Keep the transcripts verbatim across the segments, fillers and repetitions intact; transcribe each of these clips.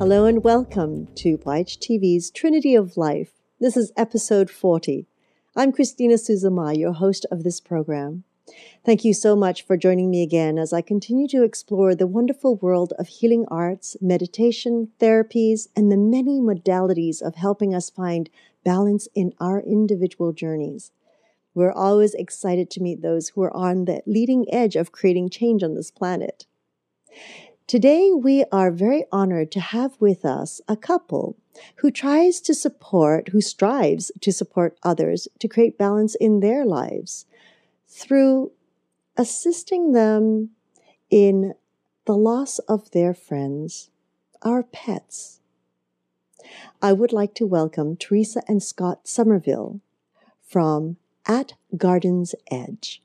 Hello and welcome to Y H T V's Trinity of Life. This is episode forty. I'm Christina Sousa Ma, your host of this program. Thank you so much for joining me again as I continue to explore the wonderful world of healing arts, meditation, therapies, and the many modalities of helping us find balance in our individual journeys. We're always excited to meet those who are on the leading edge of creating change on this planet. Today, we are very honored to have with us a couple who tries to support, who strives to support others to create balance in their lives through assisting them in the loss of their friends, our pets. I would like to welcome Teresa and Scott Somerville from At Garden's Edge.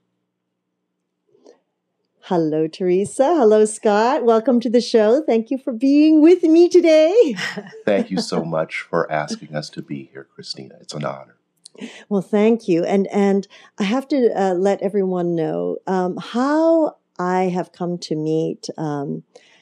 Hello, Teresa. Hello, Scott. Welcome to the show. Thank you for being with me today. Thank you so much for asking us to be here, Christina. It's an honor. Well, thank you. And and I have to uh, let everyone know um, how I have come to meet um,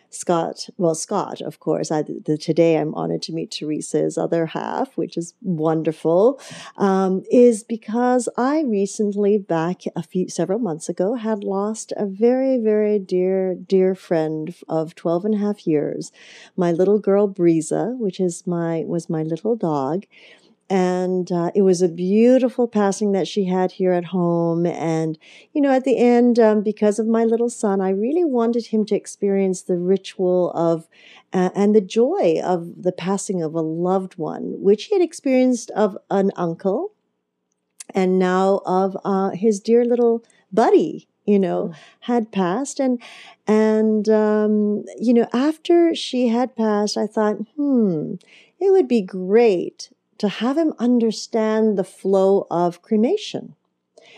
Scott. Well, Scott, of course. I, the, today I'm honored to meet Teresa's other half, which is wonderful, um, is because I recently, back a few several months ago, had lost a very, very dear, dear friend of twelve and a half years, my little girl, Brisa, which is my was my little dog. And uh, it was a beautiful passing that she had here at home. And, you know, at the end, um, because of my little son, I really wanted him to experience the ritual of uh, and the joy of the passing of a loved one, which he had experienced of an uncle and now of uh, his dear little buddy, you know, mm. had passed. And, and um, you know, after she had passed, I thought, hmm, it would be great to have him understand the flow of cremation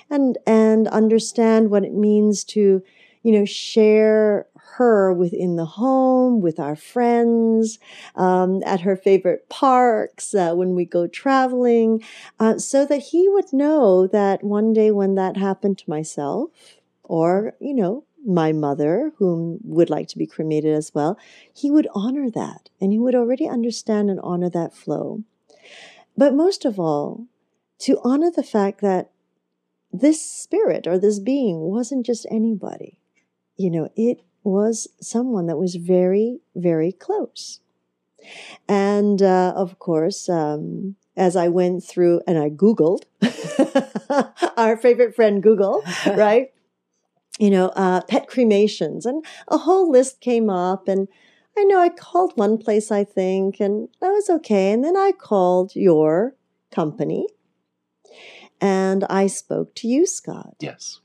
and and understand what it means to, you know, share her within the home, with our friends, um, at her favorite parks, uh, when we go traveling, uh, so that he would know that one day when that happened to myself or, you know, my mother, whom would like to be cremated as well, he would honor that and he would already understand and honor that flow. But most of all, to honor the fact that this spirit or this being wasn't just anybody. You know, it was someone that was very, very close. And uh, of course, um, as I went through and I Googled, our favorite friend Google, right? You know, uh, pet cremations, and a whole list came up, and I know I called one place, I think, and that was okay. And then I called your company and I spoke to you, Scott. Yes.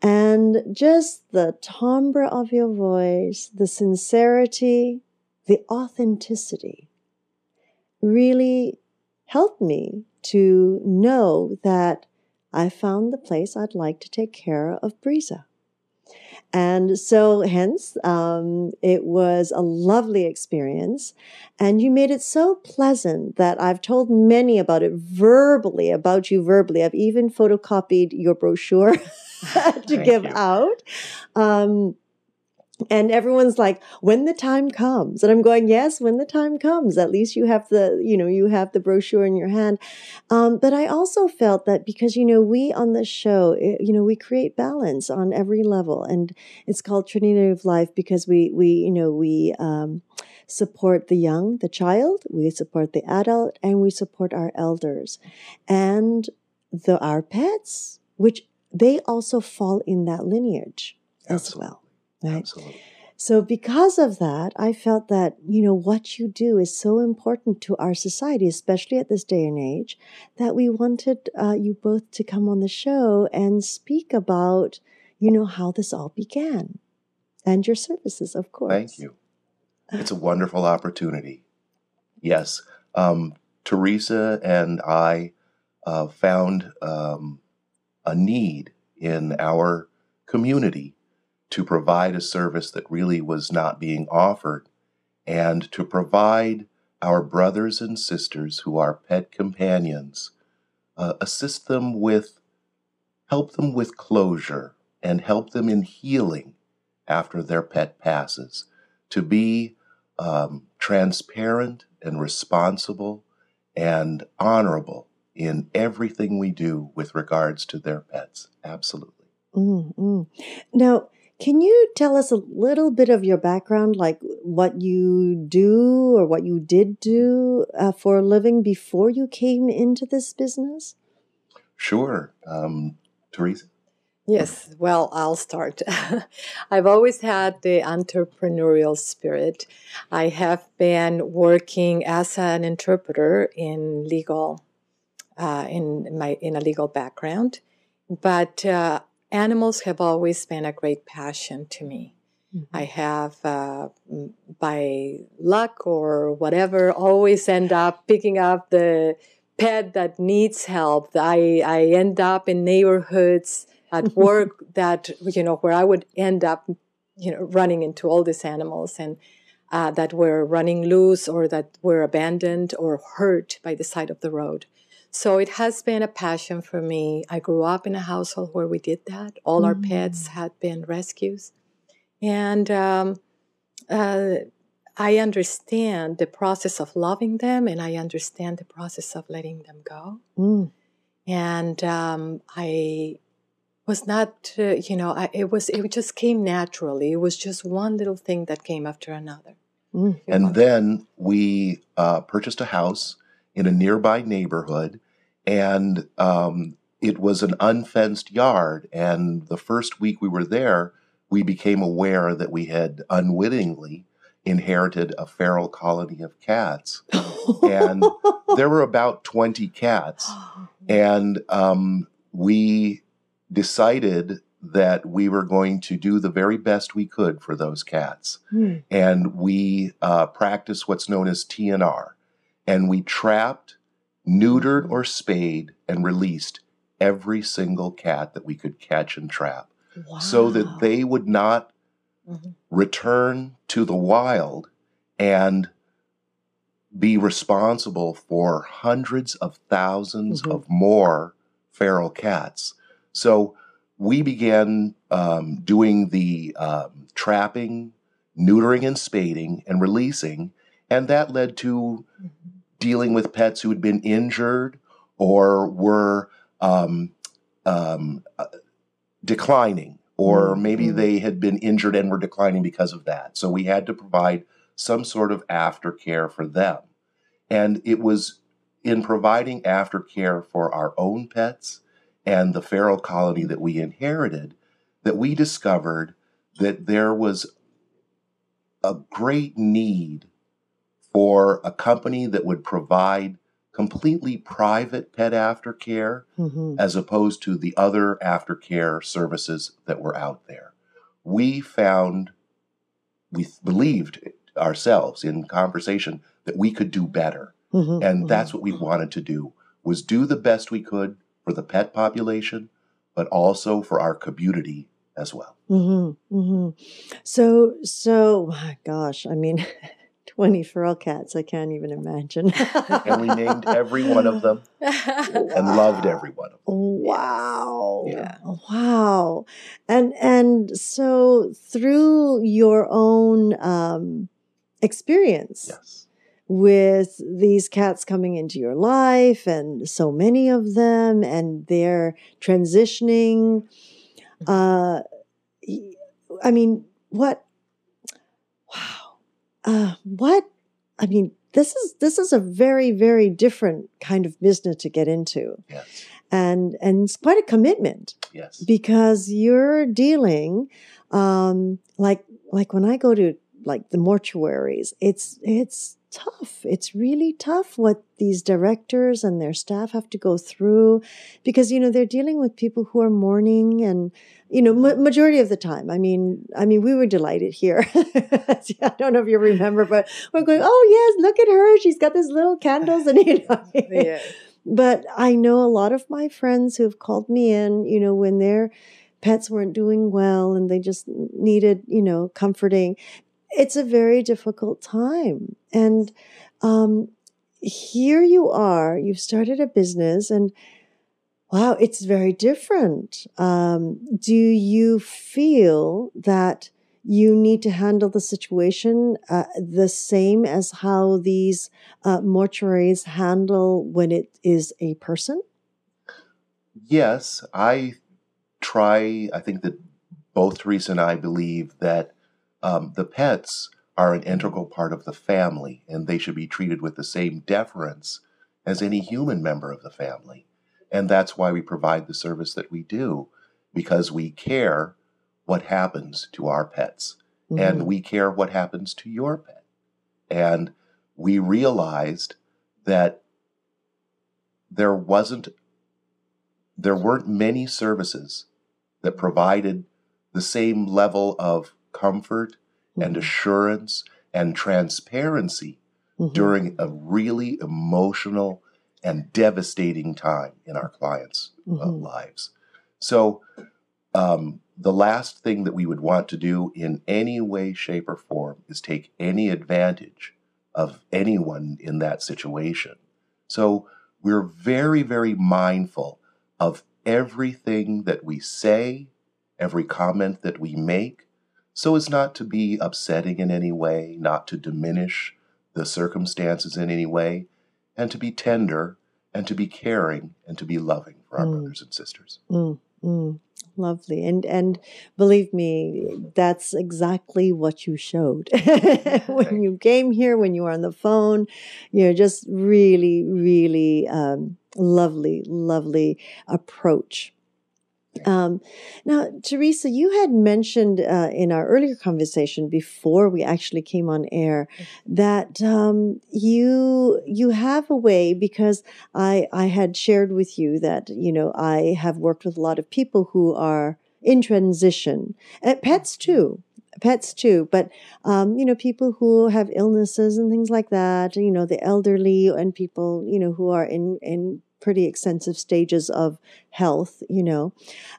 And just the timbre of your voice, the sincerity, the authenticity really helped me to know that I found the place I'd like to take care of Brisa. And so hence, um, it was a lovely experience, and you made it so pleasant that I've told many about it verbally, about you verbally. I've even photocopied your brochure to give out. Um, and everyone's like, when the time comes, and I'm going, yes, when the time comes, at least you have the, you know, you have the brochure in your hand. Um, but I also felt that because, you know, we on this show, it, you know, we create balance on every level, and it's called Trinity of Life because we, we, you know, we, um, support the young, the child, we support the adult, and we support our elders and the, our pets, which they also fall in that lineage as well. Right? Absolutely. So because of that, I felt that, you know, what you do is so important to our society, especially at this day and age, that we wanted uh, you both to come on the show and speak about, you know, how this all began and your services, of course. Thank you. It's a wonderful opportunity. Yes. Um, Teresa and I uh, found um, a need in our community to provide a service that really was not being offered, and to provide our brothers and sisters who are pet companions, uh, assist them with, help them with closure, and help them in healing after their pet passes, to be um, transparent and responsible and honorable in everything we do with regards to their pets. Absolutely. Mm-hmm. Now, can you tell us a little bit of your background, like what you do or what you did do uh, for a living before you came into this business? Sure. Um, Teresa? Yes. Well, I'll start. I've always had the entrepreneurial spirit. I have been working as an interpreter in legal, uh, in my in a legal background, but uh, animals have always been a great passion to me. Mm-hmm. I have, uh, by luck or whatever, always end up picking up the pet that needs help. I I end up in neighborhoods at work that, you know, where I would end up, you know, running into all these animals and uh, that were running loose or that were abandoned or hurt by the side of the road. So it has been a passion for me. I grew up in a household where we did that. All mm-hmm. our pets had been rescues. And um, uh, I understand the process of loving them, and I understand the process of letting them go. Mm. And um, I... was not, uh, you know, I, it was, it just came naturally. It was just one little thing that came after another. Mm, and welcome. Then we uh, purchased a house in a nearby neighborhood, and um, it was an unfenced yard. And the first week we were there, we became aware that we had unwittingly inherited a feral colony of cats. And there were about twenty cats. And um, we... decided that we were going to do the very best we could for those cats. Mm. And we uh, practiced what's known as T N R. And we trapped, neutered, or spayed and released every single cat that we could catch and trap. Wow. So that they would not mm-hmm. return to the wild and be responsible for hundreds of thousands mm-hmm. of more feral cats. So we began um, doing the um, trapping, neutering and spading and releasing, and that led to dealing with pets who had been injured or were um, um, uh, declining, or maybe they had been injured and were declining because of that. So we had to provide some sort of aftercare for them. And it was in providing aftercare for our own pets and the feral colony that we inherited, that we discovered that there was a great need for a company that would provide completely private pet aftercare mm-hmm. as opposed to the other aftercare services that were out there. We found, we believed ourselves in conversation that we could do better. Mm-hmm. And that's what we wanted to do, was do the best we could for the pet population, but also for our community as well. Mm-hmm, mm-hmm. So, so, my gosh, I mean, twenty feral cats, I can't even imagine. And we named every one of them and loved every one of them. Wow. Yeah. Wow. And, and so through your own um, experience. Yes. With these cats coming into your life and so many of them and they're transitioning. Uh, I mean, what, wow. Uh, what, I mean, this is, this is a very, very different kind of business to get into. Yes. And, and it's quite a commitment. Yes. Because you're dealing, um, like, like when I go to like the mortuaries, it's, it's, tough. It's really tough what these directors and their staff have to go through because, you know, they're dealing with people who are mourning and, you know, ma- majority of the time. I mean, I mean, we were delighted here. I don't know if you remember, but we're going, oh, yes, look at her. She's got these little candles and, you know. Yeah. But I know a lot of my friends who've called me in, you know, when their pets weren't doing well and they just needed, you know, comforting. It's a very difficult time. And um, here you are, you've started a business and wow, it's very different. Um, do you feel that you need to handle the situation uh, the same as how these uh, mortuaries handle when it is a person? Yes, I try, I think that both Teresa and I believe that um, the pets are an integral part of the family, and they should be treated with the same deference as any human member of the family. And that's why we provide the service that we do, because we care what happens to our pets, mm-hmm. and we care what happens to your pet. And we realized that there wasn't, there weren't many services that provided the same level of comfort mm-hmm. and assurance and transparency mm-hmm. during a really emotional and devastating time in our clients' mm-hmm. uh, lives. So um, the last thing that we would want to do in any way, shape, or form is take any advantage of anyone in that situation. So we're very, very mindful of everything that we say, every comment that we make, so as not to be upsetting in any way, not to diminish the circumstances in any way, and to be tender, and to be caring, and to be loving for our mm. brothers and sisters. Mm. Mm. Lovely. And and believe me, that's exactly what you showed. When you came here, when you were on the phone, you know, just really, really um, lovely, lovely approach. Um, now, Teresa, you had mentioned uh, in our earlier conversation before we actually came on air that um, you you have a way, because I, I had shared with you that, you know, I have worked with a lot of people who are in transition, and pets too. Pets too, but, um, you know, people who have illnesses and things like that, you know, the elderly and people, you know, who are in, in pretty extensive stages of health, you know,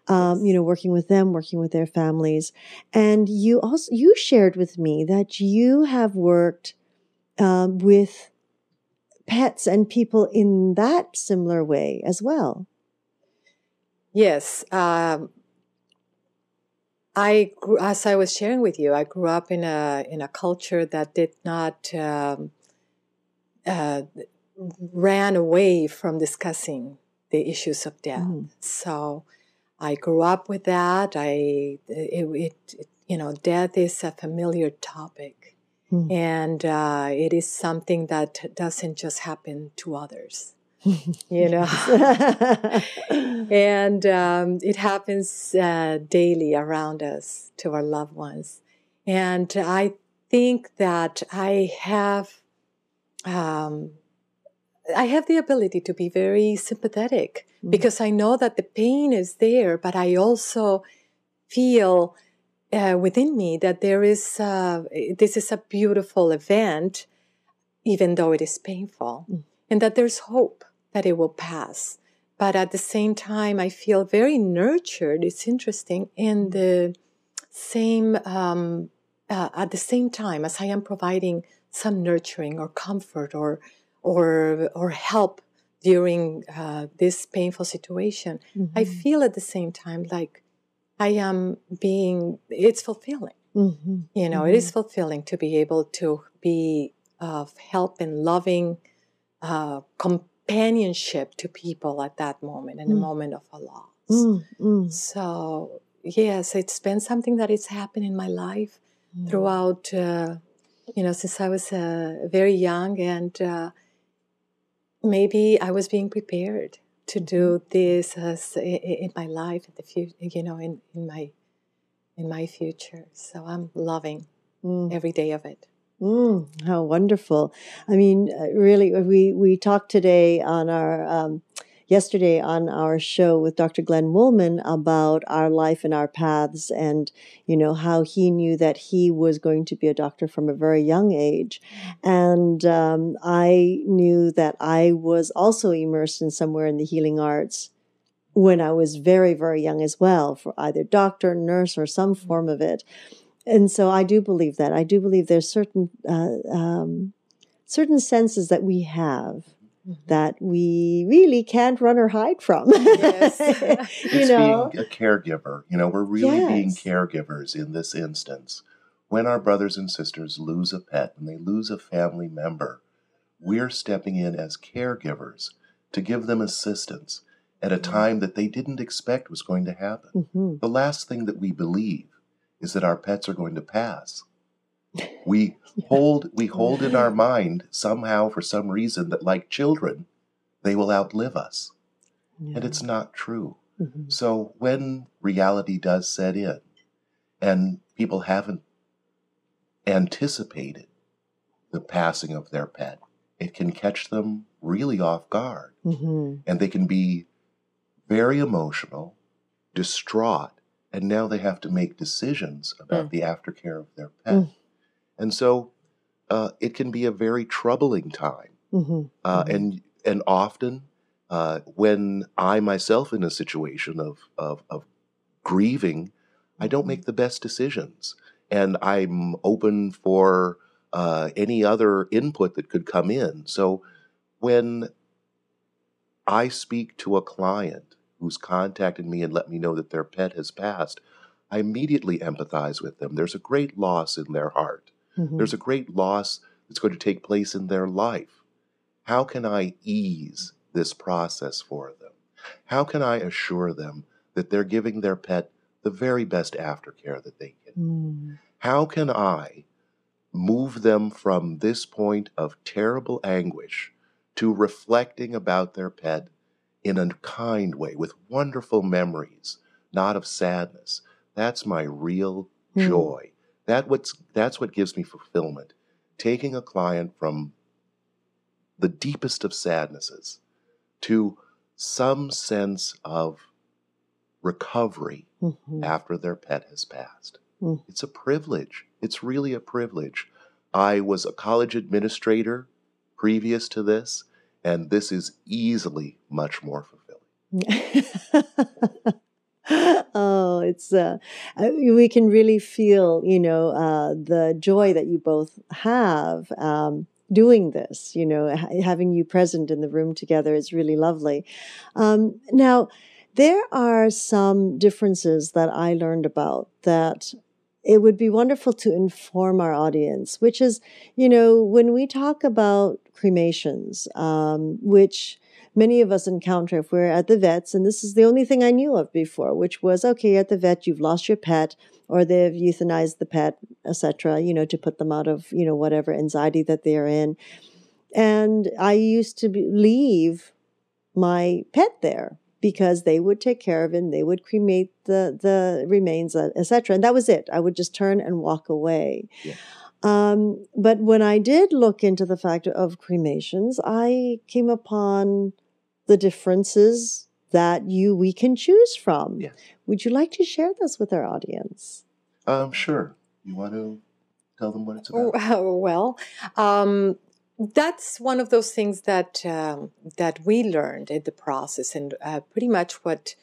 um, you know, working with them, working with their families. And you also, you shared with me that you have worked uh, with pets and people in that similar way as well. Yes, um. I grew, as I was sharing with you, I grew up in a in a culture that did not um, uh, ran away from discussing the issues of death. Mm. So I grew up with that. I it, it, it you know, death is a familiar topic, mm. and uh, it is something that doesn't just happen to others. You know, and um, it happens uh, daily around us to our loved ones. And I think that I have, um, I have the ability to be very sympathetic mm-hmm. because I know that the pain is there, but I also feel uh, within me that there is, uh, this is a beautiful event, even though it is painful, mm-hmm. and that there's hope that it will pass. But at the same time, I feel very nurtured. It's interesting. In the same, um, uh, at the same time as I am providing some nurturing or comfort or, or, or help during uh, this painful situation, mm-hmm. I feel at the same time like I am being. It's fulfilling. Mm-hmm. You know, mm-hmm. it is fulfilling to be able to be of help and loving. Uh, companionship to people at that moment, in mm. the moment of a loss. Mm, mm. So, yes, it's been something that has happened in my life mm. throughout, uh, you know, since I was uh, very young, and uh, maybe I was being prepared to do this as in, in my life, in the future, you know, in, in my in my future. So I'm loving mm. every day of it. Mm, how wonderful. I mean, really, we, we talked today on our, um, yesterday on our show with Doctor Glenn Woolman about our life and our paths, and, you know, how he knew that he was going to be a doctor from a very young age. And um, I knew that I was also immersed in somewhere in the healing arts when I was very, very young as well, for either doctor, nurse, or some form of it. And so I do believe that. I do believe there's certain uh, um, certain senses that we have mm-hmm. that we really can't run or hide from. Yes. you it's know? Being a caregiver. You know, we're really yes. being caregivers in this instance. when our brothers and sisters lose a pet, when they lose a family member, we're stepping in as caregivers to give them assistance at a time that they didn't expect was going to happen. Mm-hmm. The last thing that we believe is that our pets are going to pass. We hold, we hold in our mind somehow, for some reason, that like children, they will outlive us. Yeah. And it's not true. Mm-hmm. So when reality does set in and people haven't anticipated the passing of their pet, it can catch them really off guard. Mm-hmm. And they can be very emotional, distraught, and now they have to make decisions about yeah. the aftercare of their pet. Mm. And so uh, it can be a very troubling time. Mm-hmm. Uh, mm-hmm. And and often uh, when I myself in a situation of, of, of grieving, I don't make the best decisions. And I'm open for uh, any other input that could come in. So when I speak to a client who's contacted me and let me know that their pet has passed, I immediately empathize with them. There's a great loss in their heart. Mm-hmm. There's a great loss that's going to take place in their life. How can I ease this process for them? How can I assure them that they're giving their pet the very best aftercare that they can? Mm. How can I move them from this point of terrible anguish to reflecting about their pet in a kind way, with wonderful memories, not of sadness? That's my real mm. joy. That what's, that's what gives me fulfillment. Taking a client from the deepest of sadnesses to some sense of recovery mm-hmm. after their pet has passed. Mm. It's a privilege. It's really a privilege. I was a college administrator previous to this, and this is easily much more fulfilling. Oh, it's uh, we can really feel, you know, uh, the joy that you both have um, doing this. You know, ha having you present in the room together is really lovely. Um, now, there are some differences that I learned about that it would be wonderful to inform our audience, which is, you know, when we talk about cremations, um, which many of us encounter if we're at the vets, and this is the only thing I knew of before, which was, okay, at the vet, you've lost your pet, or they've euthanized the pet, et cetera, you know, to put them out of, you know, whatever anxiety that they're in. And I used to be, leave my pet there, because they would take care of it, and they would cremate the, the remains, et cetera. And that was it. I would just turn and walk away. Yeah. Um, but when I did look into the fact of cremations, I came upon the differences that you we can choose from. Yes. Would you like to share this with our audience? Um, sure. You want to tell them what it's about? Oh, well, um, that's one of those things that um, that we learned in the process, and uh, pretty much what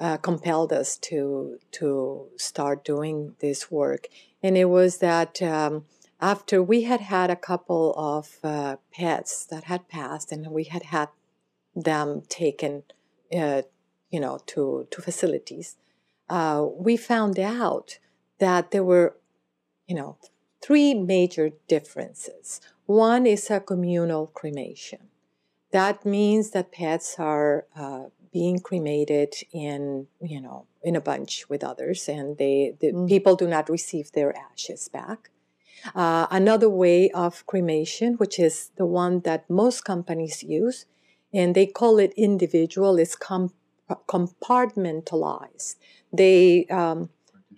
uh, compelled us to to start doing this work. And it was that um, after we had had a couple of uh, pets that had passed, and we had had them taken, uh, you know, to to facilities, uh, we found out that there were, you know, three major differences. One is a communal cremation. That means that pets are uh, being cremated in, you know, in a bunch with others, and they, the mm. people do not receive their ashes back. Uh, another way of cremation, which is the one that most companies use, and they call it individual, is com compartmentalized. They, um,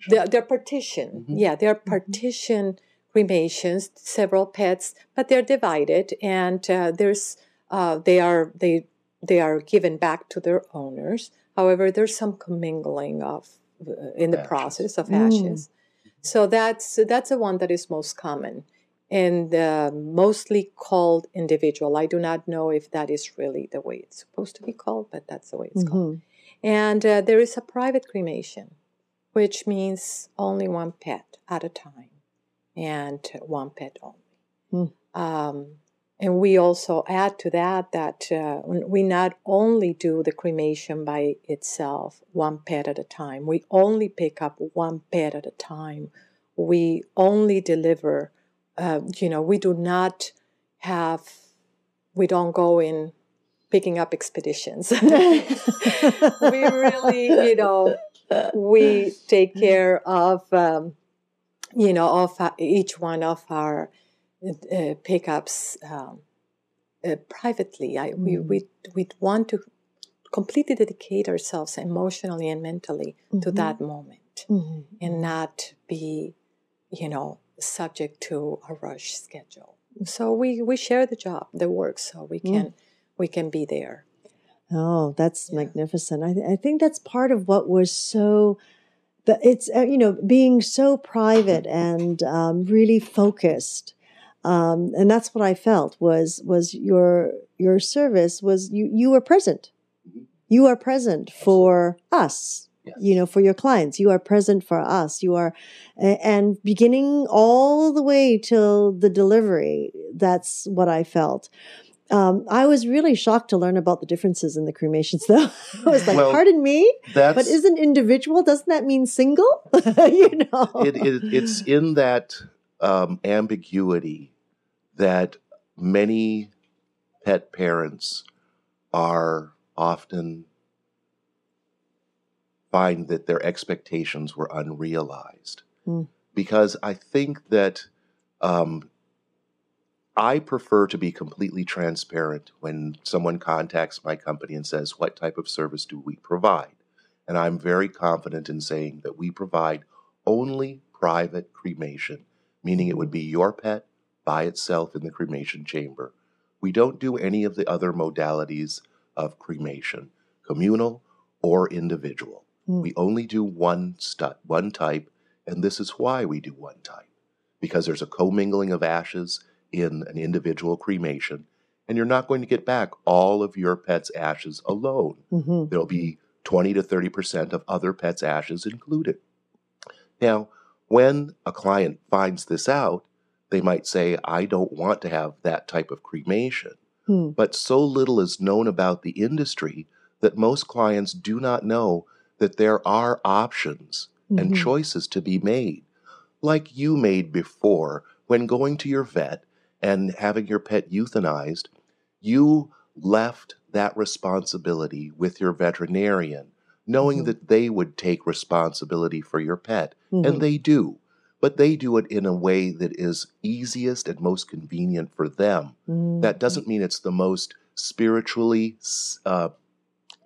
they're, they're partitioned. Mm-hmm. Yeah, they're partitioned. Mm-hmm. Cremations, several pets, but they're divided, and uh, there's uh, they are they they are given back to their owners. However, there's some commingling of uh, in the ashes. process of ashes. Mm. So that's that's the one that is most common and uh, mostly called individual. I do not know if that is really the way it's supposed to be called, but that's the way it's mm-hmm. called. And uh, there is a private cremation, which means only one pet at a time. And one pet only. Mm. Um, and we also add to that that uh, we not only do the cremation by itself, one pet at a time. We only pick up one pet at a time we only deliver, uh, you know, we do not have, we don't go in picking up expeditions. We really, you know, we take care of, um, you know, of each one of our uh, pickups um, uh, privately. I, mm. we, we, we want to completely dedicate ourselves emotionally and mentally mm-hmm. to that moment mm-hmm. and not be, you know, subject to a rush schedule. So we, we share the job, the work, so we can... Mm. We can be there. Oh, that's yeah. magnificent. I, th I think that's part of what was so, the, it's, uh, you know, being so private and um, really focused. Um, and that's what I felt was, was your, your service was you, you were present. You are present for us, yes. you know, for your clients. You are present for us. You are, and beginning all the way till the delivery, that's what I felt. Um, I was really shocked to learn about the differences in the cremations, though. I was like, well, pardon me, but isn't individual, doesn't that mean single? You know, it, it, It's in that um, ambiguity that many pet parents are often find that their expectations were unrealized. Mm. Because I think that... Um, I prefer to be completely transparent when someone contacts my company and says, what type of service do we provide? And I'm very confident in saying that we provide only private cremation, meaning it would be your pet by itself in the cremation chamber. We don't do any of the other modalities of cremation, communal or individual. Mm. We only do one stu- one type, and this is why we do one type, because there's a commingling of ashes in an individual cremation, and you're not going to get back all of your pet's ashes alone. Mm-hmm. There'll be twenty to thirty percent of other pets' ashes included. Now, when a client finds this out, they might say, I don't want to have that type of cremation. Mm. But so little is known about the industry that most clients do not know that there are options mm-hmm. and choices to be made, like you made before when going to your vet and having your pet euthanized. You left that responsibility with your veterinarian, knowing mm-hmm. that they would take responsibility for your pet. Mm-hmm. And they do. But they do it in a way that is easiest and most convenient for them. Mm-hmm. That doesn't mean it's the most spiritually uh,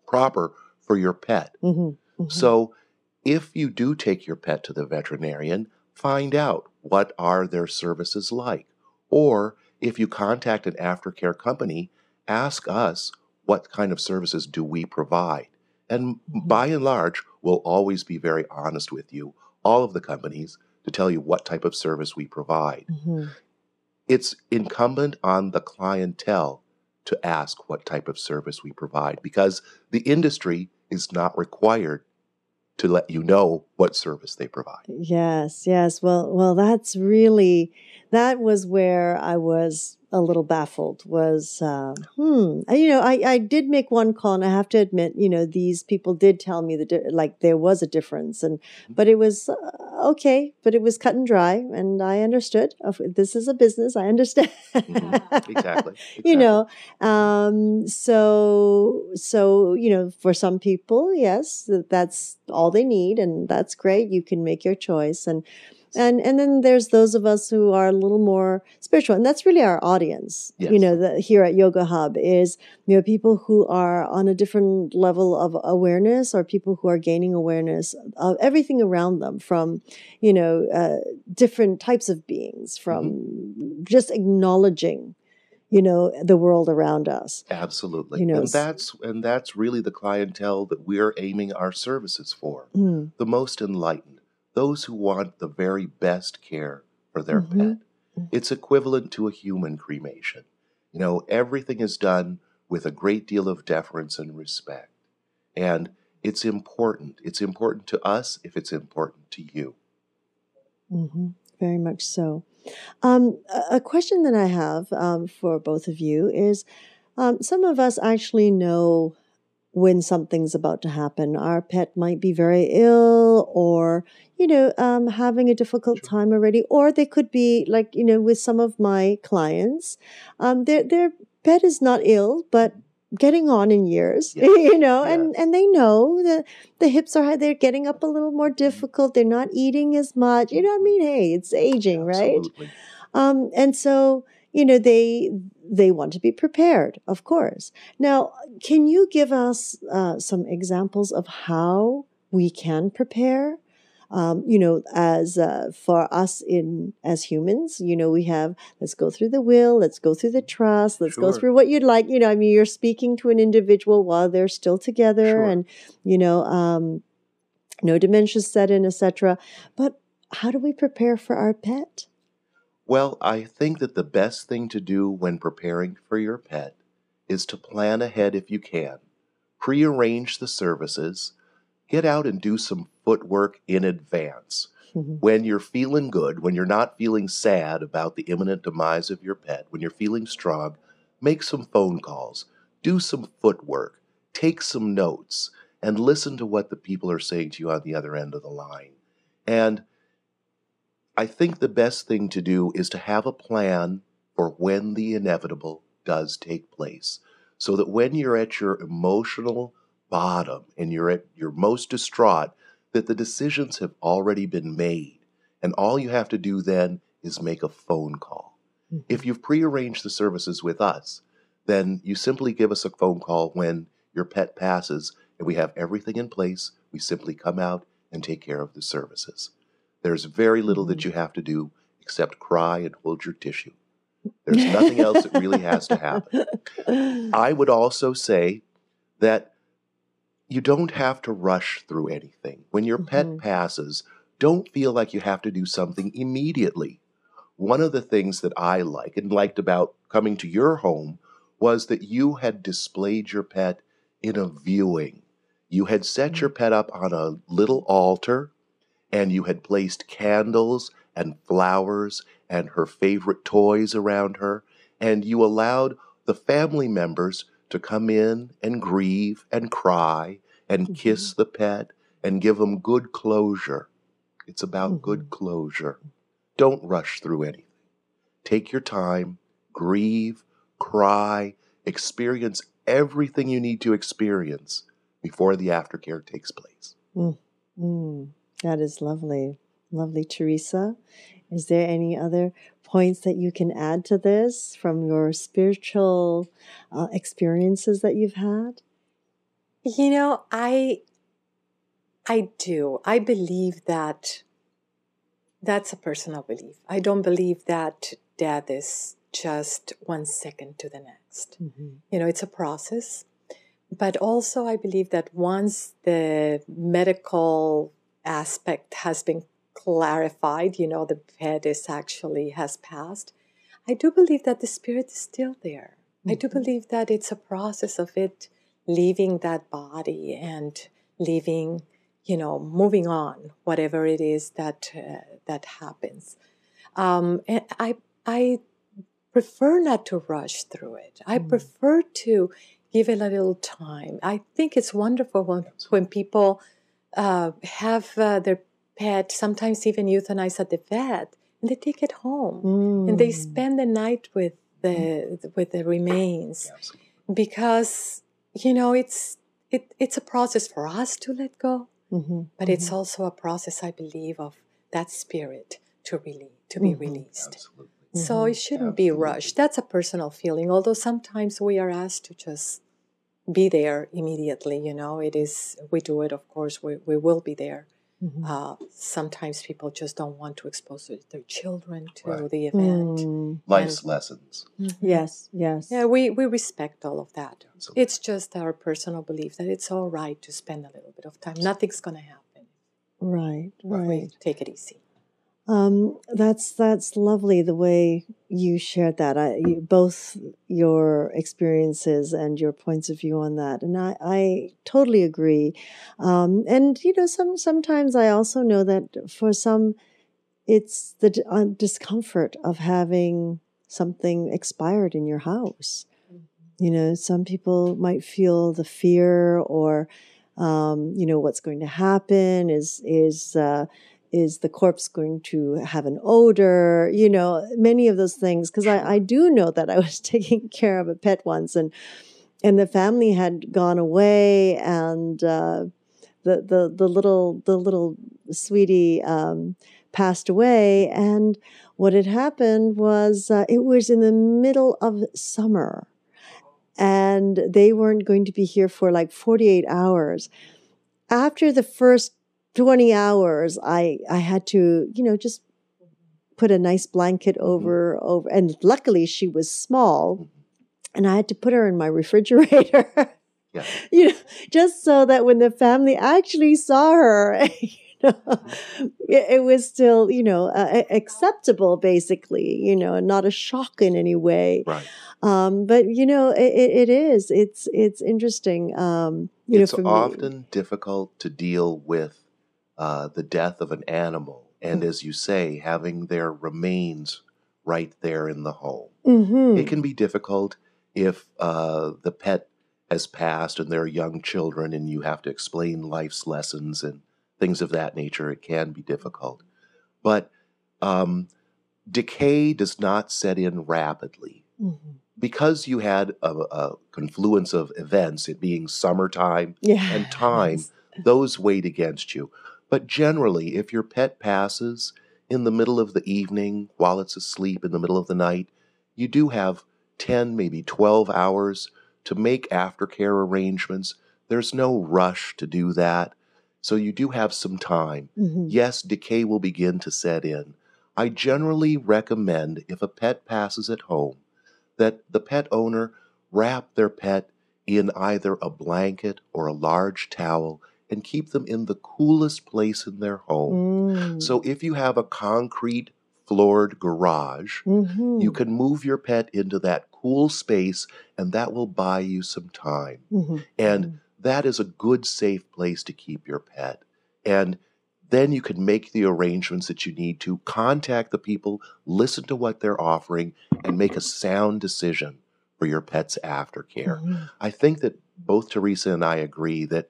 proper for your pet. Mm-hmm. Mm-hmm. So if you do take your pet to the veterinarian, find out what are their services like. Or if you contact an aftercare company, ask us what kind of services do we provide. And mm-hmm. by and large, we'll always be very honest with you, all of the companies, to tell you what type of service we provide. Mm-hmm. It's incumbent on the clientele to ask what type of service we provide, because the industry is not required to let you know what service they provide. Yes, yes. Well, well, that's really, that was where I was a little baffled was, uh, hmm, you know, I, I did make one call, and I have to admit, you know, these people did tell me that like there was a difference, and, but it was uh, okay, but it was cut and dry, and I understood oh, this is a business. I understand. Mm-hmm. Exactly. Exactly. You know, um, so, so, you know, for some people, yes, that's all they need, and that's great. You can make your choice. And, And and then there's those of us who are a little more spiritual, and that's really our audience. Yes. You know, the, here at Yoga Hub is you know people who are on a different level of awareness, or people who are gaining awareness of everything around them, from you know uh, different types of beings, from mm-hmm. just acknowledging you know the world around us. Absolutely, you know, and that's and that's really the clientele that we're aiming our services for, mm. the most enlightened. Those who want the very best care for their mm-hmm. pet. It's equivalent to a human cremation. You know, everything is done with a great deal of deference and respect. And it's important. It's important to us if it's important to you. Mm-hmm. Very much so. Um, a question that I have um, for both of you is um, some of us actually know when something's about to happen. Our pet might be very ill, or, you know, um, having a difficult time already, or they could be like, you know, with some of my clients, um, their, their pet is not ill, but getting on in years, yeah. you know, yeah. and, and they know that the hips are high, they're getting up a little more difficult, they're not eating as much, you know what I mean? Hey, it's aging, absolutely. Right? Um, and so, you know, they, they want to be prepared, of course. Now, can you give us uh, some examples of how we can prepare? Um, you know, as uh, for us in as humans, you know, we have, let's go through the will, let's go through the trust, let's sure. go through what you'd like. You know, I mean, you're speaking to an individual while they're still together sure. and, you know, um, no dementia set in, et cetera. But how do we prepare for our pet? Well, I think that the best thing to do when preparing for your pet is to plan ahead if you can. Prearrange the services. Get out and do some footwork in advance. Mm-hmm. When you're feeling good, when you're not feeling sad about the imminent demise of your pet, when you're feeling strong, make some phone calls. Do some footwork. Take some notes. And listen to what the people are saying to you on the other end of the line. And I think the best thing to do is to have a plan for when the inevitable does take place, so that when you're at your emotional bottom and you're at your most distraught, that the decisions have already been made. And all you have to do then is make a phone call. Mm-hmm. If you've prearranged the services with us, then you simply give us a phone call when your pet passes and we have everything in place. We simply come out and take care of the services. There's very little that you have to do except cry and hold your tissue. There's nothing else that really has to happen. I would also say that you don't have to rush through anything. When your mm-hmm. pet passes, don't feel like you have to do something immediately. One of the things that I like and liked about coming to your home was that you had displayed your pet in a viewing. You had set mm-hmm. your pet up on a little altar, and you had placed candles and flowers and her favorite toys around her, and you allowed the family members to come in and grieve and cry and mm-hmm. kiss the pet and give them good closure. It's about mm-hmm. good closure. Don't rush through anything. Take your time, grieve, cry, experience everything you need to experience before the aftercare takes place. Mm-hmm. That is lovely. Lovely, Teresa. Is there any other points that you can add to this from your spiritual uh, experiences that you've had? You know, I, I do. I believe that that's a personal belief. I don't believe that death is just one second to the next. Mm-hmm. You know, it's a process. But also I believe that once the medical aspect has been clarified, you know, the pet is actually has passed, I do believe that the spirit is still there. Mm-hmm. I do believe that it's a process of it leaving that body and leaving, you know, moving on, whatever it is that uh, that happens. Um, and I I prefer not to rush through it. I mm-hmm. prefer to give it a little time. I think it's wonderful when when people Uh, have uh, their pet, sometimes even euthanize at the vet, and they take it home. Mm. And they spend the night with the mm. with the remains. Absolutely. Because, you know, it's it, it's a process for us to let go, mm-hmm. but mm-hmm. it's also a process, I believe, of that spirit to, really, to be mm-hmm. released. Absolutely. So mm-hmm. it shouldn't Absolutely. Be rushed. That's a personal feeling, although sometimes we are asked to just be there immediately, you know. It is, we do it, of course, we, we will be there. Mm-hmm. Uh, sometimes people just don't want to expose their children to right. the event. Mm. Life's and, lessons. Mm-hmm. Yes, yes. Yeah, we, we respect all of that. Absolutely. It's just our personal belief that it's all right to spend a little bit of time. Nothing's going to happen. Right, right. We take it easy. Um, that's that's lovely the way you shared that. I, you, both your experiences and your points of view on that, and I, I totally agree. Um, and you know, some sometimes I also know that for some, it's the uh, discomfort of having something expired in your house. You know, some people might feel the fear or, um, you know, what's going to happen is, is, uh, is the corpse going to have an odor? You know, many of those things. Cause I, I do know that I was taking care of a pet once and, and the family had gone away and, uh, the, the, the little, the little sweetie, um, passed away. And what had happened was, uh, it was in the middle of summer. And they weren't going to be here for like forty-eight hours. After the first twenty hours, I, I had to, you know, just put a nice blanket over, over. And luckily she was small and I had to put her in my refrigerator, yeah. You know, just so that when the family actually saw her, you know, it, it was still, you know, uh, acceptable basically, you know, and not a shock in any way. Right. Um, but you know, it, it is, it's, it's interesting. Um, you it's know, for often me. difficult to deal with, uh, the death of an animal. And mm-hmm. as you say, having their remains right there in the home, mm-hmm. it can be difficult if, uh, the pet has passed and they're young children and you have to explain life's lessons and things of that nature. It can be difficult, but, um, decay does not set in rapidly. Mm-hmm. Because you had a, a confluence of events, it being summertime yeah. and time, yes. those weighed against you. But generally, if your pet passes in the middle of the evening, while it's asleep in the middle of the night, you do have ten, maybe twelve hours to make aftercare arrangements. There's no rush to do that. So you do have some time. Mm-hmm. Yes, decay will begin to set in. I generally recommend if a pet passes at home, that the pet owner wrap their pet in either a blanket or a large towel and keep them in the coolest place in their home. Mm. So if you have a concrete floored garage, mm-hmm. you can move your pet into that cool space and that will buy you some time. Mm-hmm. And mm-hmm. that is a good, safe place to keep your pet. And then you can make the arrangements that you need to contact the people, listen to what they're offering, and make a sound decision for your pet's aftercare. Mm-hmm. I think that both Teresa and I agree that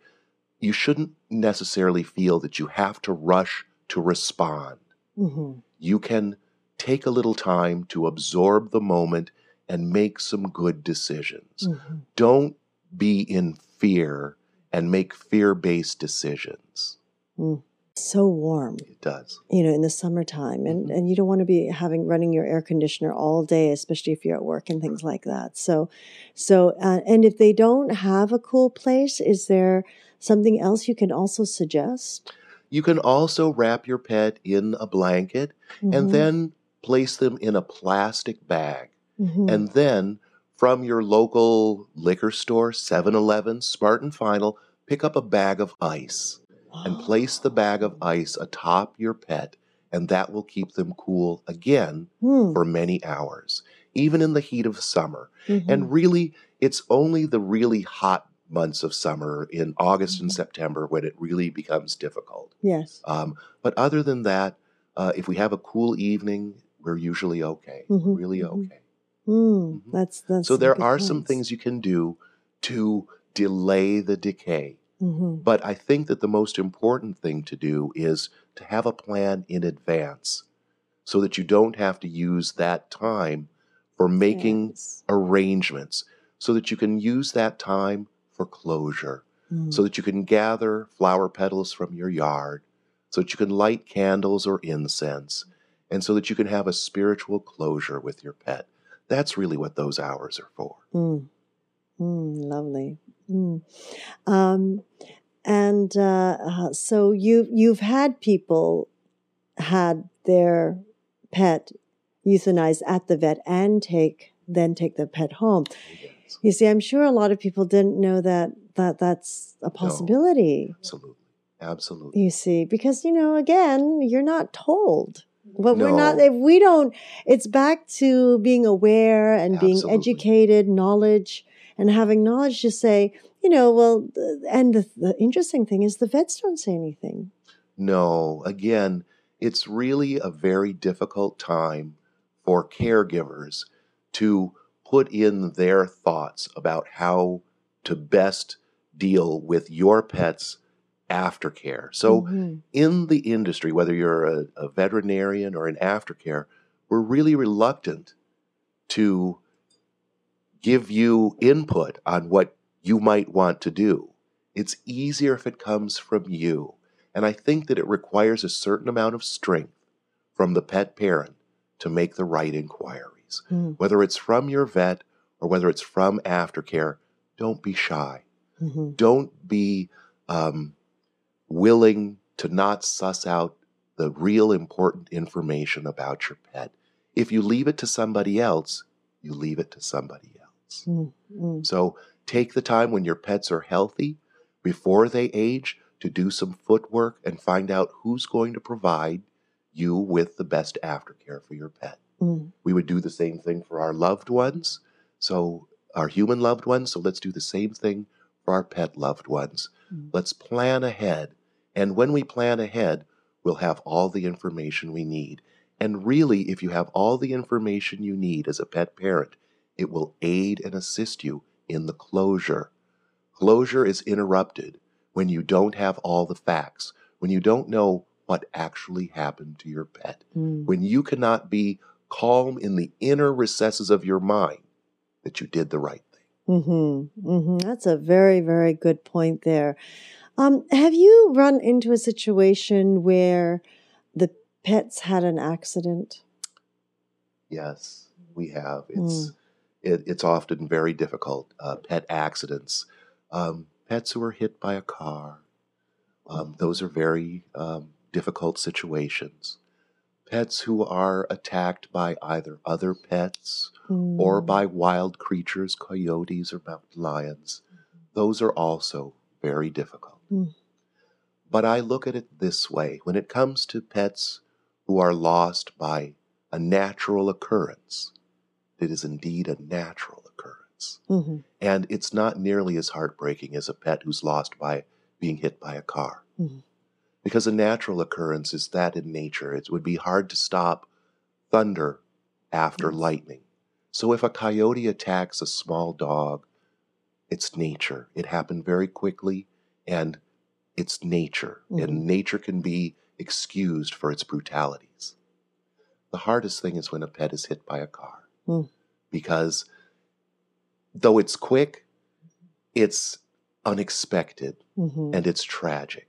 you shouldn't necessarily feel that you have to rush to respond. Mm-hmm. You can take a little time to absorb the moment and make some good decisions. Mm-hmm. Don't be in fear and make fear-based decisions. Mm. So warm. It does. You know, in the summertime. And, mm-hmm. and you don't want to be having running your air conditioner all day, especially if you're at work and things like that. So, so uh, and if they don't have a cool place, is there something else you can also suggest? You can also wrap your pet in a blanket mm-hmm. and then place them in a plastic bag. Mm-hmm. And then from your local liquor store, seven eleven, Smart and Final, pick up a bag of ice. And place the bag of ice atop your pet, and that will keep them cool again mm. for many hours, even in the heat of summer. Mm-hmm. And really, it's only the really hot months of summer in August mm-hmm. and September when it really becomes difficult. Yes. Um, but other than that, uh, if we have a cool evening, we're usually okay, mm-hmm. really okay. Mm-hmm. Mm-hmm. That's, that's so there are some things you can do to delay the decay. Mm-hmm. But I think that the most important thing to do is to have a plan in advance so that you don't have to use that time for making yes. arrangements, so that you can use that time for closure, mm-hmm. so that you can gather flower petals from your yard, so that you can light candles or incense, and so that you can have a spiritual closure with your pet. That's really what those hours are for. Mm. Mm, lovely. Mm. Um, and uh, uh, so you, you've had people had their pet euthanized at the vet and take then take the pet home. Yes. You see, I'm sure a lot of people didn't know that, that that's a possibility. No, absolutely. Absolutely. You see, because, you know, again, you're not told. But no. we're not, if we don't, it's back to being aware and absolutely. Being educated, knowledge, and having knowledge to say, you know, well, and the, the interesting thing is the vets don't say anything. No, again, it's really a very difficult time for caregivers to put in their thoughts about how to best deal with your pet's aftercare. So mm-hmm. in the industry, whether you're a, a veterinarian or in aftercare, we're really reluctant to give you input on what you might want to do. It's easier if it comes from you. And I think that it requires a certain amount of strength from the pet parent to make the right inquiries. Mm. Whether it's from your vet or whether it's from aftercare, don't be shy. Mm-hmm. Don't be um, willing to not suss out the real important information about your pet. If you leave it to somebody else, you leave it to somebody else. Mm-hmm. So take the time when your pets are healthy, before they age, to do some footwork and find out who's going to provide you with the best aftercare for your pet. Mm. We would do the same thing for our loved ones, so our human loved ones, so let's do the same thing for our pet loved ones. Mm. Let's plan ahead, and when we plan ahead, we'll have all the information we need. And really, if you have all the information you need as a pet parent, it will aid and assist you in the closure. Closure is interrupted when you don't have all the facts, when you don't know what actually happened to your pet, mm. when you cannot be calm in the inner recesses of your mind that you did the right thing. Mm-hmm. Mm-hmm. That's a very, very good point there. Um, have you run into a situation where the pets had an accident? Yes, we have. It's, mm. it, it's often very difficult, uh, pet accidents. Um, pets who are hit by a car, um, those are very um, difficult situations. Pets who are attacked by either other pets mm. or by wild creatures, coyotes or mountain lions, those are also very difficult. Mm. But I look at it this way. When it comes to pets who are lost by a natural occurrence, it is indeed a natural occurrence. Mm-hmm. And it's not nearly as heartbreaking as a pet who's lost by being hit by a car. Mm-hmm. Because a natural occurrence is that in nature. It would be hard to stop thunder after mm-hmm. lightning. So if a coyote attacks a small dog, it's nature. It happened very quickly, and it's nature. Mm-hmm. And nature can be excused for its brutalities. The hardest thing is when a pet is hit by a car. Mm-hmm. Because though it's quick, it's unexpected, mm-hmm. and it's tragic.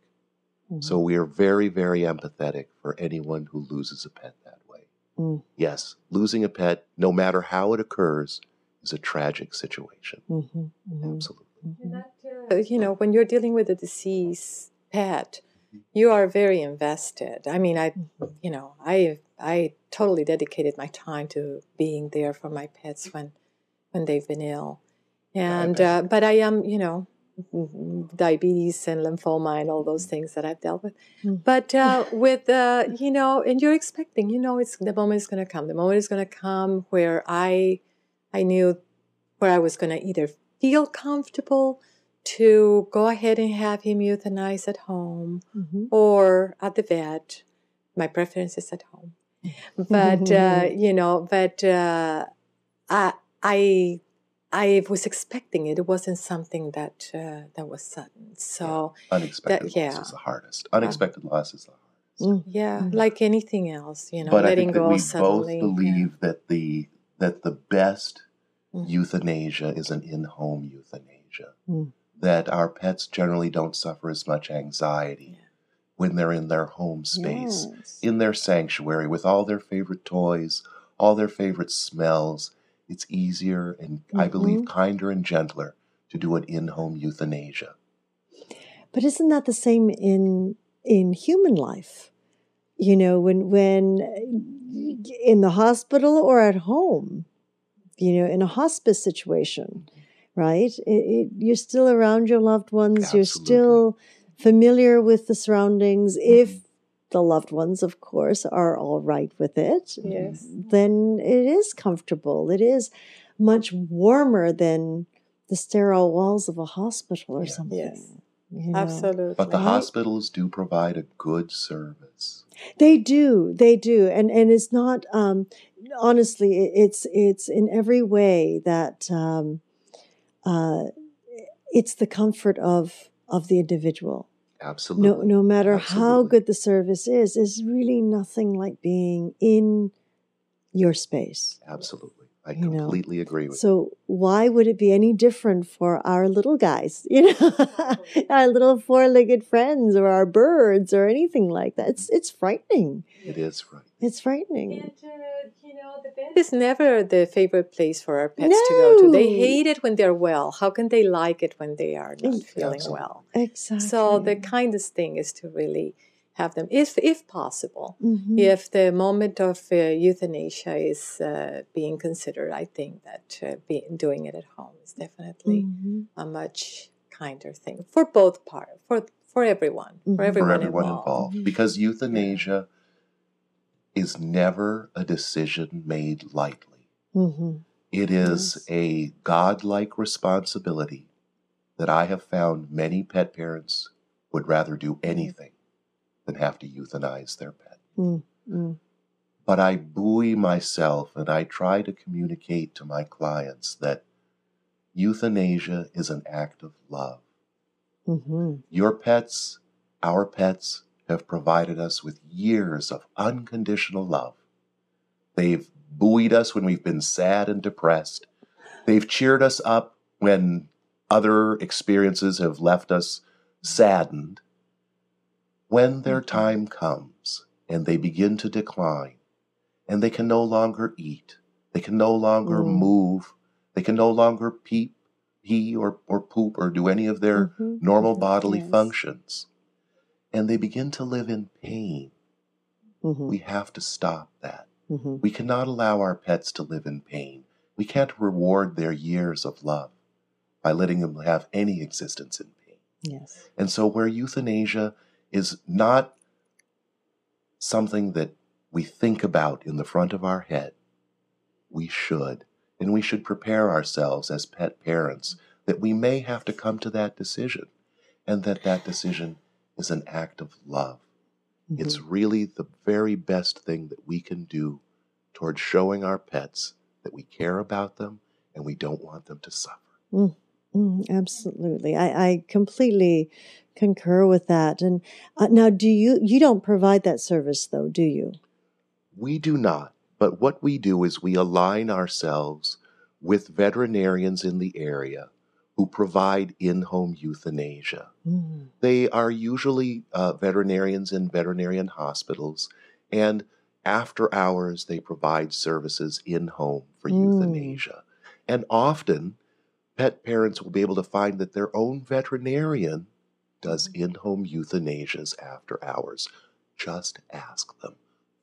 Mm-hmm. So we are very, very empathetic for anyone who loses a pet that way. Mm. Yes, losing a pet, no matter how it occurs, is a tragic situation. Mm-hmm. Mm-hmm. Absolutely. Mm-hmm. That, uh, you know, when you're dealing with a deceased pet, you are very invested. I mean, I, you know, I, I totally dedicated my time to being there for my pets when... when they've been ill. And uh, but I am, you know, diabetes and lymphoma and all those things that I've dealt with. Mm. But uh, with, uh, you know, and you're expecting, you know, it's the moment is going to come. The moment is going to come where I, I knew where I was going to either feel comfortable to go ahead and have him euthanized at home mm-hmm. or at the vet. My preference is at home. But, uh, you know, but uh, I, I I was expecting it. It wasn't something that uh, that was sudden. So yeah. unexpected that, yeah. loss is the hardest. Unexpected uh, loss is the hardest. Yeah, mm-hmm. like anything else, you know, but letting I think that go we suddenly. Both believe yeah. that the that the best mm-hmm. euthanasia is an in-home euthanasia. Mm-hmm. That our pets generally don't suffer as much anxiety yeah. when they're in their home space, yes. in their sanctuary, with all their favorite toys, all their favorite smells. It's easier and, mm-hmm. I believe, kinder and gentler to do an in-home euthanasia. But isn't that the same in in human life? You know, when when in the hospital or at home, you know, in a hospice situation, right? It, it, you're still around your loved ones. Absolutely. You're still familiar with the surroundings. Mm-hmm. If the loved ones, of course, are all right with it, yes. then it is comfortable. It is much warmer than the sterile walls of a hospital or yeah. something. Yes, you know? Absolutely. But the right? hospitals do provide a good service. They do. They do. And and it's not, um, honestly, it's it's in every way that um, uh, it's the comfort of of the individual. Absolutely. No, no matter Absolutely. how good the service is, is really nothing like being in your space. Absolutely. I you completely know? agree with so you. So why would it be any different for our little guys, you know, our little four-legged friends or our birds or anything like that? It's it's frightening. It is frightening. It's frightening. And, uh, you know, the bed is never the favorite place for our pets no. to go to. They hate it when they're well. How can they like it when they are not exactly. feeling well? Exactly. So the kindest thing is to really have them, if if possible. Mm-hmm. If the moment of uh, euthanasia is uh, being considered, I think that uh, be, doing it at home is definitely mm-hmm. a much kinder thing for both parts, for for everyone, mm-hmm. for everyone, for everyone involved. involved. Because euthanasia yeah. is never a decision made lightly. Mm-hmm. It is yes. a godlike responsibility that I have found many pet parents would rather do anything than have to euthanize their pet. Mm, mm. But I buoy myself and I try to communicate to my clients that euthanasia is an act of love. Mm-hmm. Your pets, our pets, have provided us with years of unconditional love. They've buoyed us when we've been sad and depressed. They've cheered us up when other experiences have left us saddened. When their time comes and they begin to decline and they can no longer eat, they can no longer mm. move, they can no longer peep, pee or, or poop or do any of their mm-hmm. normal bodily yes. functions, and they begin to live in pain, mm-hmm. we have to stop that. Mm-hmm. We cannot allow our pets to live in pain. We can't reward their years of love by letting them have any existence in pain. Yes. And so where euthanasia is not something that we think about in the front of our head. We should, and we should prepare ourselves as pet parents that we may have to come to that decision, and that that decision is an act of love. Mm-hmm. It's really the very best thing that we can do toward showing our pets that we care about them and we don't want them to suffer. Mm. Mm, absolutely. I, I completely concur with that. And uh, now, do you, you don't provide that service though, do you? We do not. But what we do is we align ourselves with veterinarians in the area who provide in-home euthanasia. Mm. They are usually uh, veterinarians in veterinarian hospitals, and after hours they provide services in-home for mm. euthanasia. And often pet parents will be able to find that their own veterinarian does in-home euthanasias after hours. Just ask them.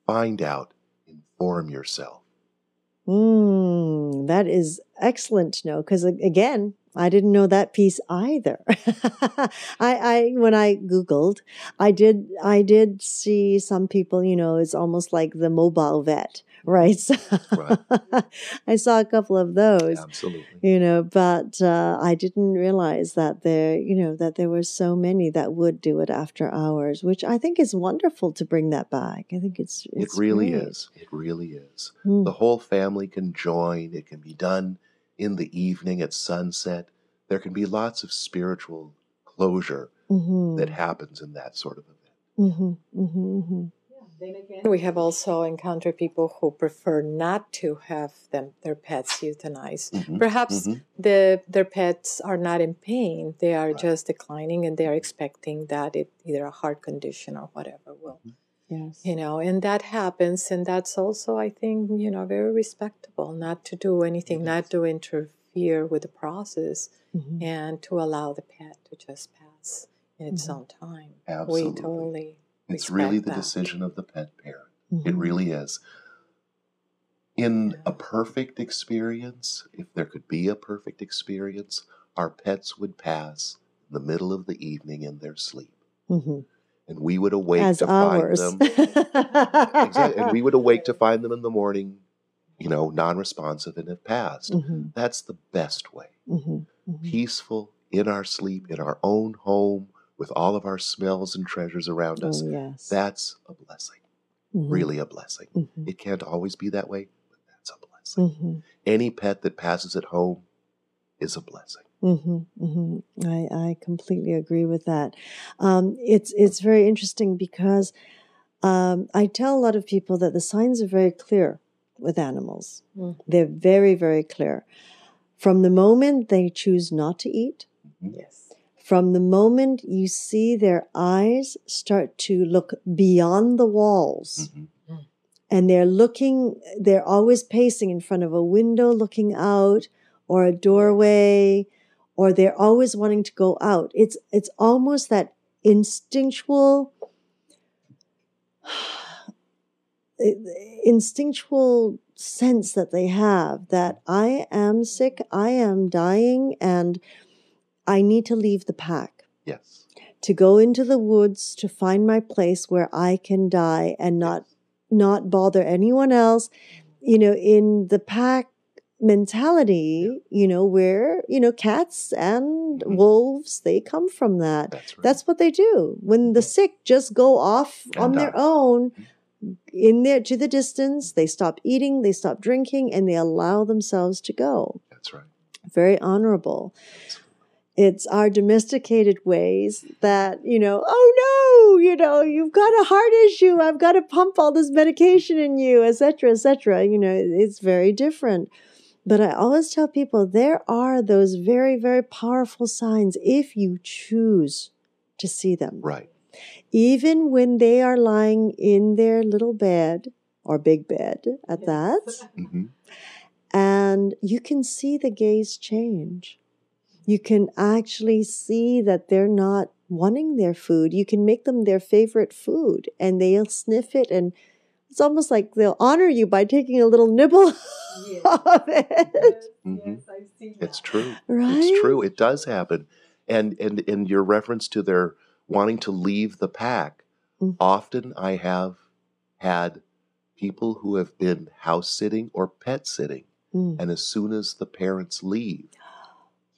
Find out. Inform yourself. Mm, that is excellent to know, because again, I didn't know that piece either. I, I, when I Googled, I did, I did see some people, you know, it's almost like the mobile vet, right? So right. I saw a couple of those, absolutely. You know, but uh, I didn't realize that there, you know, that there were so many that would do it after hours, which I think is wonderful to bring that back. I think it's, it's it really great. is. It really is. Mm. The whole family can join. It can be done in the evening at sunset. There can be lots of spiritual closure mm-hmm. that happens in that sort of event. Mm-hmm, mm-hmm, mm-hmm. Yeah, then again, we have also encountered people who prefer not to have them their pets euthanized. Mm-hmm, Perhaps mm-hmm. the, their pets are not in pain. They are right. just declining, and they are expecting that it, either a heart condition or whatever will. Mm-hmm. Yes. You know, and that happens, and that's also, I think, you know, very respectable, not to do anything, yes. not to interfere with the process, mm-hmm. and to allow the pet to just pass in its mm-hmm. own time. Absolutely. We totally It's really the that. decision of the pet parent. Mm-hmm. It really is. In yeah. a perfect experience, if there could be a perfect experience, our pets would pass in the middle of the evening in their sleep. Mm-hmm. And we would awake As to ours. find them. exactly, and we would awake to find them in the morning, you know, non-responsive and have passed. Mm-hmm. That's the best way. Mm-hmm. Mm-hmm. Peaceful, in our sleep, in our own home, with all of our smells and treasures around us. Oh, yes. That's a blessing. Mm-hmm. Really a blessing. Mm-hmm. It can't always be that way, but blessing. Mm-hmm. Any pet that passes at home is a blessing. Mm-hmm, mm-hmm. I, I completely agree with that. Um, it's, it's very interesting because um, I tell a lot of people that the signs are very clear with animals. Mm. They're very, very clear. From the moment they choose not to eat, yes. From the moment you see their eyes start to look beyond the walls, mm-hmm. And they're looking, they're always pacing in front of a window looking out or a doorway, or they're always wanting to go out. It's it's almost that instinctual, instinctual sense that they have that I am sick, I am dying, and I need to leave the pack. Yes. To go into the woods to find my place where I can die and not not bother anyone else. You know, in the pack mentality, you know, where, you know, cats and mm-hmm. wolves, they come from that. That's right. That's what they do. When the sick just go off and on die. Their own, in there to the distance, they stop eating, they stop drinking, and they allow themselves to go. That's right. Very honorable. That's It's our domesticated ways that, you know, oh no, you know, you've got a heart issue. I've got to pump all this medication in you, et cetera, et cetera. You know, it's very different. But I always tell people there are those very, very powerful signs if you choose to see them. Right. Even when they are lying in their little bed or big bed at that, mm-hmm. and you can see the gaze change. You can actually see that they're not wanting their food. You can make them their favorite food, and they'll sniff it, and it's almost like they'll honor you by taking a little nibble yes. of it. Yes, mm-hmm. yes, I've seen that. It's true. Right? It's true. It does happen. And, and, and your reference to their wanting to leave the pack, mm-hmm. often I have had people who have been house-sitting or pet-sitting, mm. and as soon as the parents leave,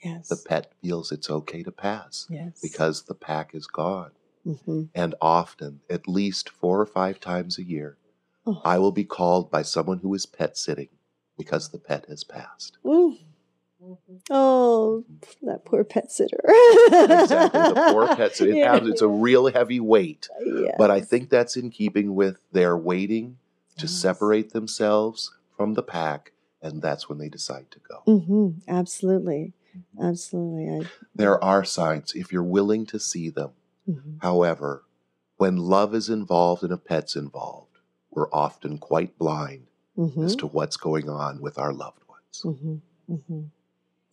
yes. the pet feels it's okay to pass yes. because the pack is gone. Mm-hmm. And often, at least four or five times a year, oh. I will be called by someone who is pet sitting because the pet has passed. Mm. Mm-hmm. Oh, that poor pet sitter. Exactly, the poor pet sitter. It yeah, adds, it's yeah. a real heavy weight. Yes. But I think that's in keeping with their waiting to yes. separate themselves from the pack, and that's when they decide to go. Mm-hmm. Absolutely. Absolutely. I, there are signs if you're willing to see them. Mm-hmm. However, when love is involved and a pet's involved, we're often quite blind mm-hmm. as to what's going on with our loved ones. Mm-hmm. Mm-hmm.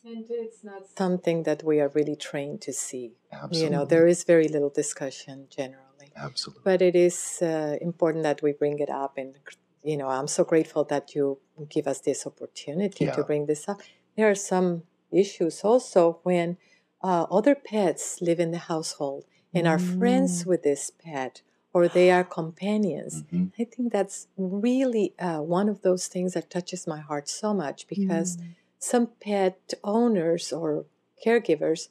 And it's not something that we are really trained to see. Absolutely. You know, there is very little discussion generally. Absolutely. But it is uh, important that we bring it up. And, you know, I'm so grateful that you give us this opportunity yeah. to bring this up. There are some issues also when uh, other pets live in the household and are mm. friends with this pet, or they are companions. Mm-hmm. I think that's really uh, one of those things that touches my heart so much, because mm. some pet owners or caregivers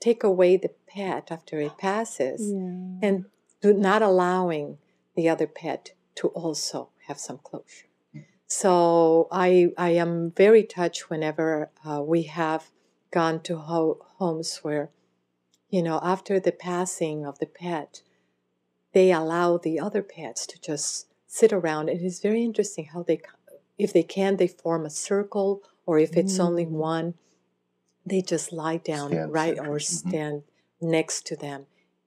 take away the pet after it passes yeah. and do not allowing the other pet to also have some closure. So I, I am very touched whenever uh, we have gone to ho- homes where, you know, after the passing of the pet, they allow the other pets to just sit around. It is very interesting how they, if they can, they form a circle, or if it's mm. only one, they just lie down stand right or stand mm-hmm. next to them.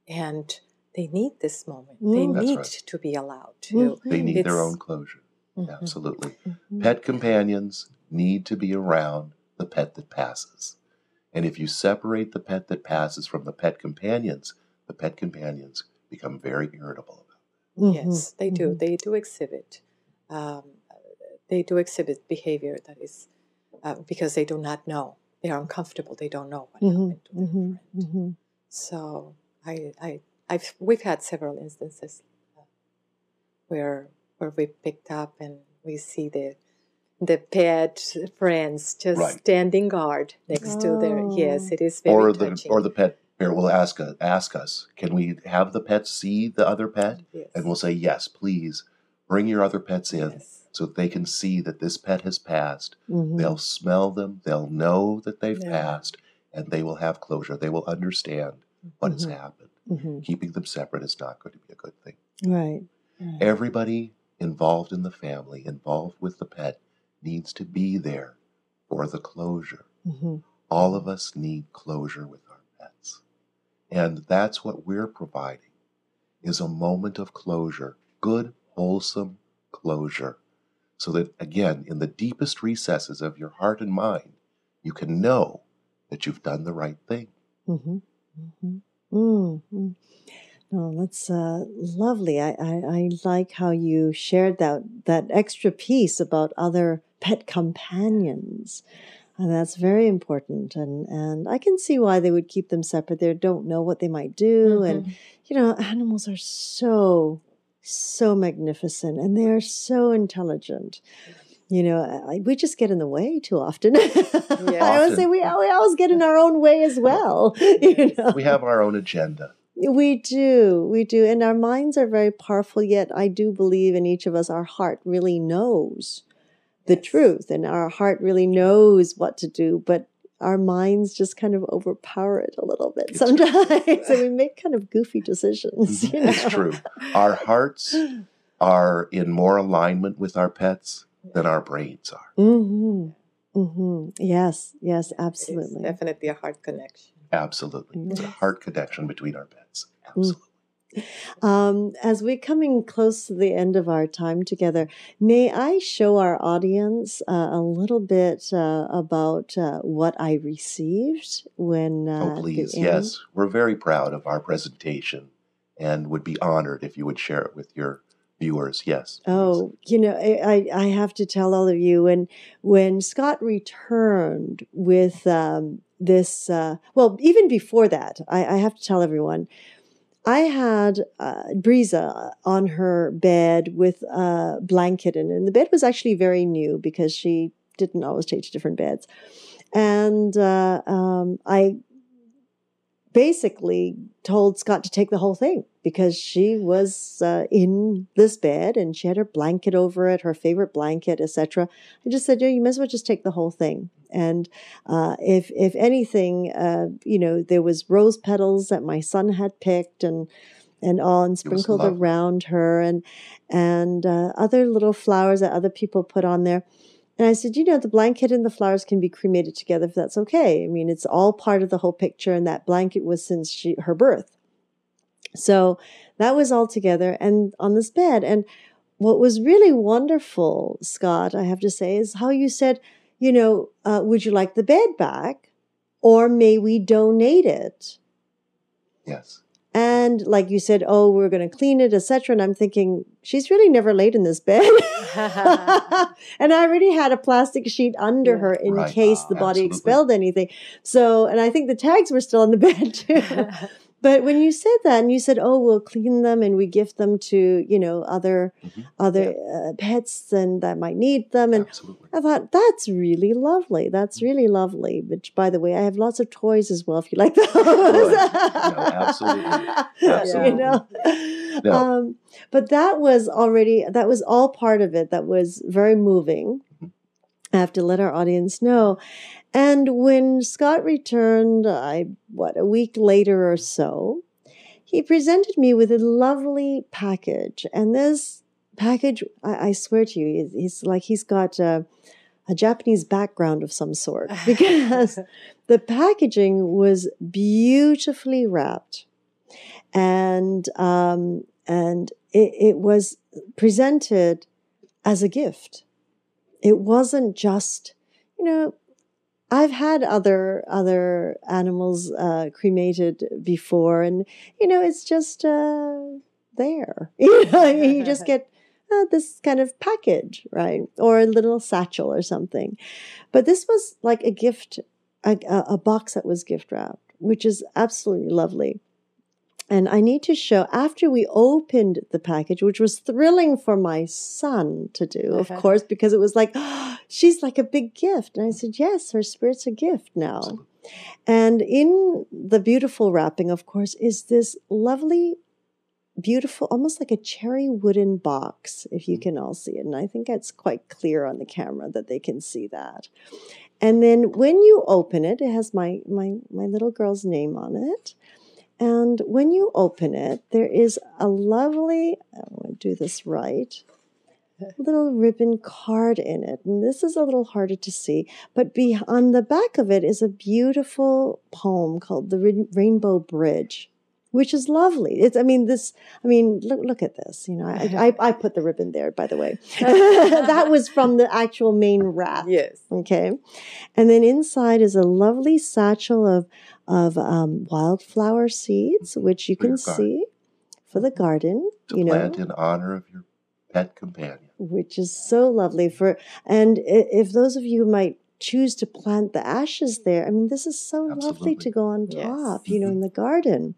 And they need this moment. Mm. They That's need right. to be allowed to. Mm-hmm. They need it's, their own closure. Absolutely. Mm-hmm. Pet companions need to be around the pet that passes. And if you separate the pet that passes from the pet companions, the pet companions become very irritable about it. Mm-hmm. Yes, they do. Mm-hmm. They do exhibit. Um, they do exhibit behavior that is uh, because they do not know. They are uncomfortable. They don't know what mm-hmm. happened to their mm-hmm. friend. Mm-hmm. So I, I, I've we've had several instances where. where we picked up and we see the the pet friends just right. standing guard next oh. to their yes, it is very or the touching. Or the pet parent will ask us, ask us, can we have the pet see the other pet? Yes. And we'll say yes, please bring your other pets in yes. so that they can see that this pet has passed. Mm-hmm. They'll smell them. They'll know that they've yeah. passed, and they will have closure. They will understand what mm-hmm. has happened. Mm-hmm. Keeping them separate is not going to be a good thing. Right. right. Everybody involved in the family, involved with the pet, needs to be there for the closure. Mm-hmm. All of us need closure with our pets. And that's what we're providing, is a moment of closure, good, wholesome closure. So that, again, in the deepest recesses of your heart and mind, you can know that you've done the right thing. Mm-hmm. Mm-hmm. Mm-hmm. Oh, that's uh, lovely. I, I, I like how you shared that, that extra piece about other pet companions. And that's very important. And, and I can see why they would keep them separate. They don't know what they might do. Mm-hmm. And, you know, animals are so, so magnificent. And they are so intelligent. You know, I, we just get in the way too often. Yeah, often. I always say we, we always get in our own way as well. You know? We have our own agenda. We do. We do. And our minds are very powerful, yet I do believe in each of us, our heart really knows the truth, and our heart really knows what to do, but our minds just kind of overpower it a little bit it's sometimes. And we make kind of goofy decisions. You know? It's true. Our hearts are in more alignment with our pets than our brains are. Mm-hmm. Mm-hmm. Yes. Yes, absolutely. It's definitely a heart connection. Absolutely. Yes. It's a heart connection between our pets. Absolutely. Mm. Um, as we're coming close to the end of our time together, may I show our audience uh, a little bit uh, about uh, what I received when... Uh, oh, please, yes. We're very proud of our presentation and would be honored if you would share it with your viewers, yes. Please. Oh, you know, I, I have to tell all of you, when, when Scott returned with um, this... Uh, well, even before that, I, I have to tell everyone... I had uh, Brisa on her bed with a blanket in it. And the bed was actually very new because she didn't always take different beds. And uh, um, I basically told Scott to take the whole thing because she was uh, in this bed and she had her blanket over it, her favorite blanket, et cetera. I just said, yeah, you might as well just take the whole thing. And uh, if if anything, uh, you know, there was rose petals that my son had picked and and all, and sprinkled around her, and and uh, other little flowers that other people put on there. And I said, you know, the blanket and the flowers can be cremated together if that's okay. I mean, it's all part of the whole picture, and that blanket was since she, her birth. So that was all together and on this bed. And what was really wonderful, Scott, I have to say, is how you said, you know, uh, would you like the bed back, or may we donate it? Yes. And like you said, oh, we're going to clean it, et cetera. And I'm thinking, she's really never laid in this bed. And I already had a plastic sheet under yeah. her in right. case the body Absolutely. expelled anything. So, and I think the tags were still on the bed too. But when you said that, and you said, oh, we'll clean them and we give them to, you know, other mm-hmm. other yeah. uh, pets and that might need them. And Absolutely. I thought, that's really lovely. That's mm-hmm. really lovely. Which, by the way, I have lots of toys as well, if you like those. No, absolutely. Absolutely. You know? No. Um, but that was already, that was all part of it. That was very moving. Mm-hmm. I have to let our audience know. And when Scott returned, I, what, a week later or so, he presented me with a lovely package. And this package, I, I swear to you, he's like he's got a, a Japanese background of some sort, because the packaging was beautifully wrapped. And, um, and it, it was presented as a gift. It wasn't just, you know... I've had other other animals uh, cremated before, and you know it's just uh, there. You know, you just get uh, this kind of package, right, or a little satchel or something. But this was like a gift, a, a box that was gift wrapped, which is absolutely lovely. And I need to show, after we opened the package, which was thrilling for my son to do, of okay. course, because it was like, oh, she's like a big gift. And I said, yes, her spirit's a gift now. Absolutely. And in the beautiful wrapping, of course, is this lovely beautiful, almost like a cherry wooden box, if you can all see it. And I think that's quite clear on the camera that they can see that. And then when you open it, it has my, my, my little girl's name on it. And when you open it, there is a lovely, I want to do this right, little ribbon card in it. And this is a little harder to see, but be on the back of it is a beautiful poem called The Rainbow Bridge, which is lovely. It's, I mean, this, I mean, look, look at this, you know, I, I, I put the ribbon there, by the way. That was from the actual main wrap. Yes. Okay. And then inside is a lovely satchel of, of, um, wildflower seeds, which you for can see for the garden, to you plant know, in honor of your pet companion, which is so lovely for, and if those of you might choose to plant the ashes there, I mean, this is so Absolutely. Lovely to go on top, yes. you know, in the garden.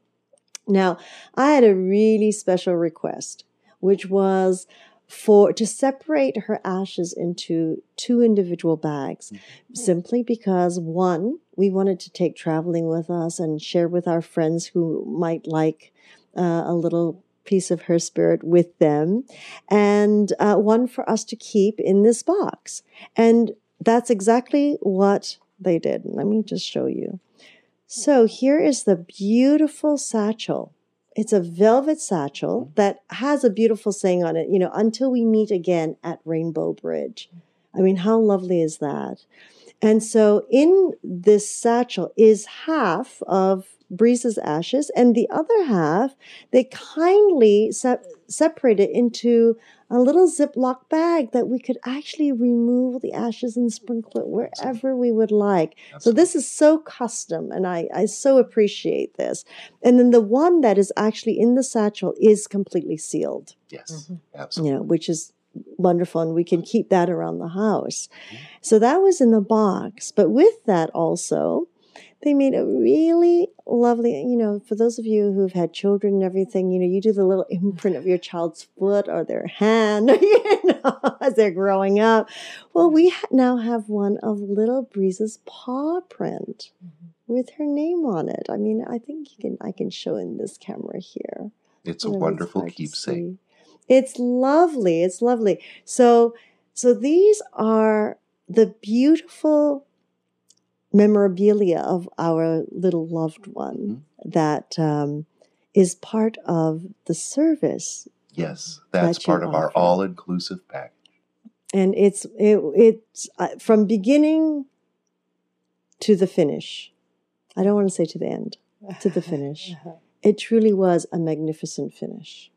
Now, I had a really special request, which was for to separate her ashes into two individual bags, mm-hmm. simply because, one, we wanted to take traveling with us and share with our friends who might like uh, a little piece of her spirit with them, and uh, one for us to keep in this box. And that's exactly what they did. Let me just show you. So here is the beautiful satchel. It's a velvet satchel that has a beautiful saying on it, you know, until we meet again at Rainbow Bridge. I mean, how lovely is that? And so in this satchel is half of Brisa's ashes, and the other half, they kindly se- separate it into a little Ziploc bag that we could actually remove the ashes and sprinkle it wherever we would like. Absolutely. So this is so custom, and I, I so appreciate this. And then the one that is actually in the satchel is completely sealed. Yes, mm-hmm. absolutely. You know, which is wonderful, and we can keep that around the house. Mm-hmm. So that was in the box. But with that also, they made a really lovely, you know, for those of you who've had children and everything, you know, you do the little imprint of your child's foot or their hand, you know, as they're growing up. Well, we ha- now have one of little Brisa's paw print mm-hmm. with her name on it. I mean, I think you can, I can show in this camera here. It's a wonderful keepsake. It's lovely. It's lovely. So, so these are the beautiful memorabilia of our little loved one mm-hmm. that um, is part of the service. Yes, that's that part of offer. Our all-inclusive package. And it's it, it's uh, from beginning to the finish. I don't want to say to the end, to the finish. uh-huh. It truly was a magnificent finish.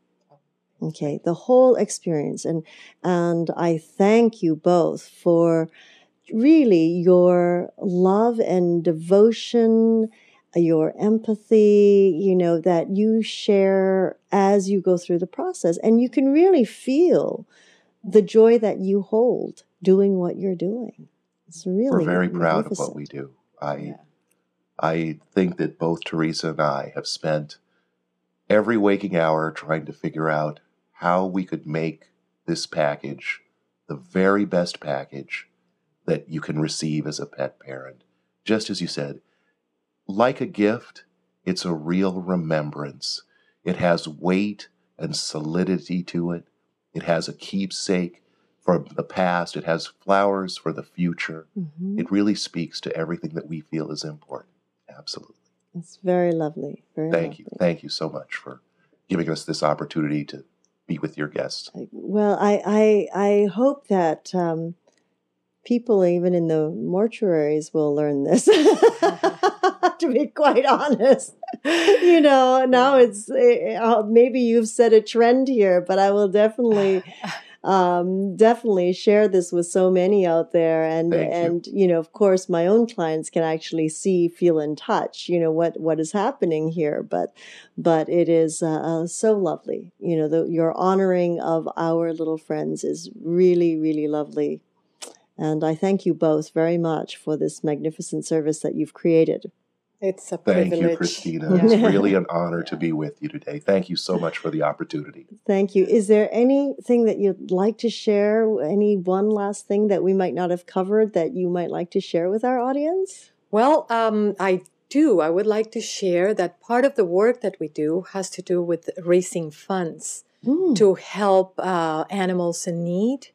Okay, the whole experience. And, and I thank you both for really your love and devotion, your empathy, you know, that you share as you go through the process. And you can really feel the joy that you hold doing what you're doing. It's really We're very proud of what we do. I, yeah. I think that both Teresa and I have spent every waking hour trying to figure out how we could make this package the very best package that you can receive as a pet parent. Just as you said, like a gift, it's a real remembrance. It has weight and solidity to it. It has a keepsake for the past. It has flowers for the future. Mm-hmm. It really speaks to everything that we feel is important. Absolutely. It's very lovely. Very Thank lovely. you. Thank you so much for giving us this opportunity to be with your guests. Well, I I, I hope that um, people even in the mortuaries will learn this, to be quite honest. You know, now it's, uh, maybe you've set a trend here, but I will definitely... Um, definitely share this with so many out there. And, Thank and, you. you know, of course, my own clients can actually see, feel, and touch, you know, what, what is happening here. But, but it is uh, so lovely. You know, the, your honoring of our little friends is really, really lovely. And I thank you both very much for this magnificent service that you've created. It's a privilege. Thank you, Christina. Yeah. It's really an honor yeah. to be with you today. Thank you so much for the opportunity. Thank you. Is there anything that you'd like to share, any one last thing that we might not have covered that you might like to share with our audience? Well, um, I do, I would like to share that part of the work that we do has to do with raising funds mm. to help uh, animals in need.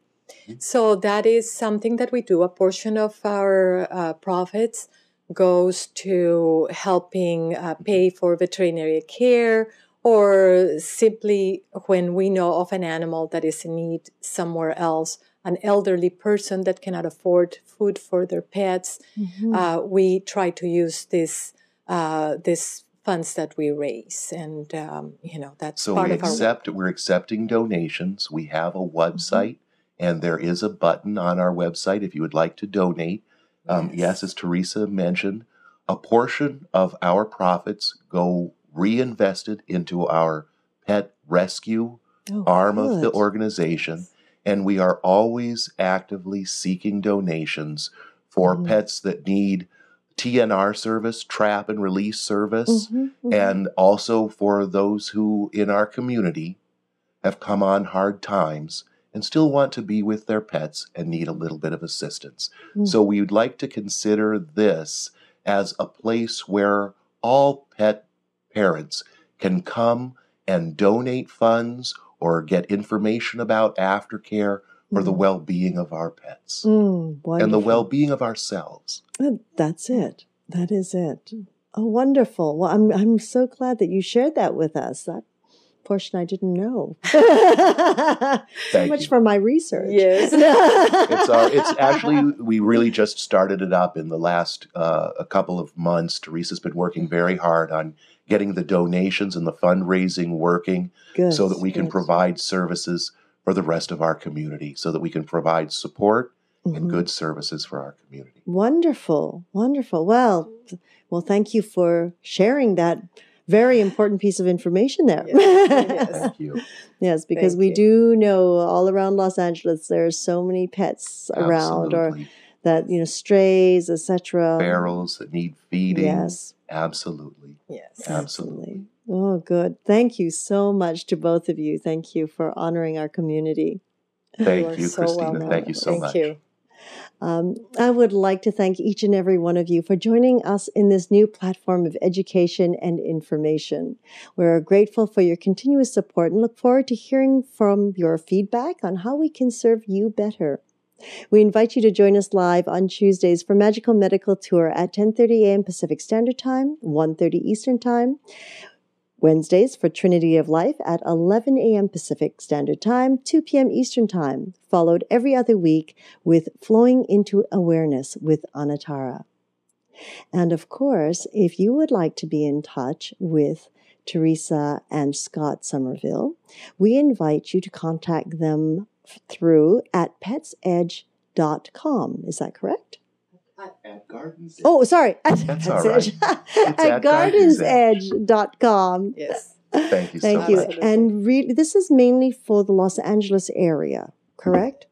Mm. So that is something that we do. A portion of our uh, profits goes to helping uh, pay for veterinary care, or simply when we know of an animal that is in need somewhere else, an elderly person that cannot afford food for their pets, mm-hmm. uh, we try to use this uh, this funds that we raise, and um, you know that's so part we of accept. Our we're accepting donations. We have a website, mm-hmm. and there is a button on our website if you would like to donate. Um, yes. yes, as Teresa mentioned, a portion of our profits go reinvested into our pet rescue oh, arm good. of the organization. And we are always actively seeking donations for mm-hmm. pets that need T N R service, trap and release service, mm-hmm, mm-hmm. and also for those who in our community have come on hard times and still want to be with their pets and need a little bit of assistance. Mm-hmm. So we'd like to consider this as a place where all pet parents can come and donate funds or get information about aftercare for mm. the well-being of our pets mm, and the well-being of ourselves. That's it. That is it. Oh, wonderful. Well, I'm, I'm so glad that you shared that with us. That portion I didn't know. So much you. for my research. Yes. it's, our, it's actually, we really just started it up in the last uh, a couple of months. Teresa's been working very hard on getting the donations and the fundraising working good, so that we good. can provide services for the rest of our community, so that we can provide support mm-hmm. and good services for our community. Wonderful, wonderful. Well, well, thank you for sharing that very important piece of information there. Yes, yes. Thank you. Yes, because thank we you. do know all around Los Angeles, there are so many pets around Absolutely. or that, you know, strays, et cetera. Ferals that need feeding. Yes. Absolutely. Yes. Absolutely. Oh, good. Thank you so much to both of you. Thank you for honoring our community. Thank you, you so Christina. Well thank you so thank much. Thank you. Um, I would like to thank each and every one of you for joining us in this new platform of education and information. We're grateful for your continuous support and look forward to hearing from your feedback on how we can serve you better. We invite you to join us live on Tuesdays for Magical Medical Tour at ten thirty a m Pacific Standard Time, one thirty Eastern Time. Wednesdays for Trinity of Life at eleven a m Pacific Standard Time, two p m Eastern Time, followed every other week with Flowing into Awareness with Anantara. And of course, if you would like to be in touch with Teresa and Scott Somerville, we invite you to contact them through at pets edge dot com. Is that correct? At, at Garden's Edge. Oh, sorry. At, that's all right. at, at gardens edge dot com. Yes. Thank you so Thank much. Thank you. Absolutely. And re this is mainly for the Los Angeles area, correct?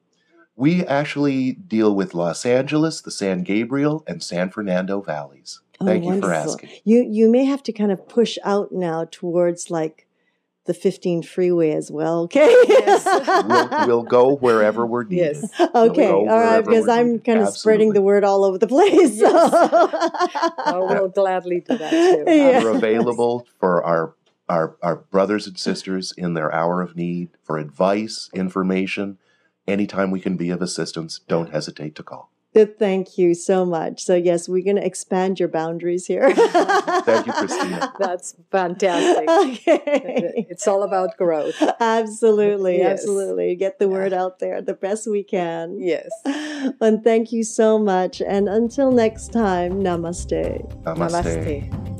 We actually deal with Los Angeles, the San Gabriel, and San Fernando valleys. Oh, Thank wonderful. you for asking. You, you may have to kind of push out now towards like the fifteen freeway as well, okay? Yes. we'll, we'll go wherever we're needed. Yes. Okay, we'll all right, because I'm kind of Absolutely. spreading the word all over the place. So. Yes. Oh, we'll gladly do that too. Yeah. We're available for our, our, our brothers and sisters in their hour of need for advice, information. Anytime we can be of assistance, don't hesitate to call. Thank you so much. So, yes, we're going to expand your boundaries here. Thank you, Christina. That's fantastic. Okay. It's all about growth. Absolutely. Yes. Absolutely. Get the word out there the best we can. Yes. And thank you so much. And until next time, namaste. Namaste. Namaste.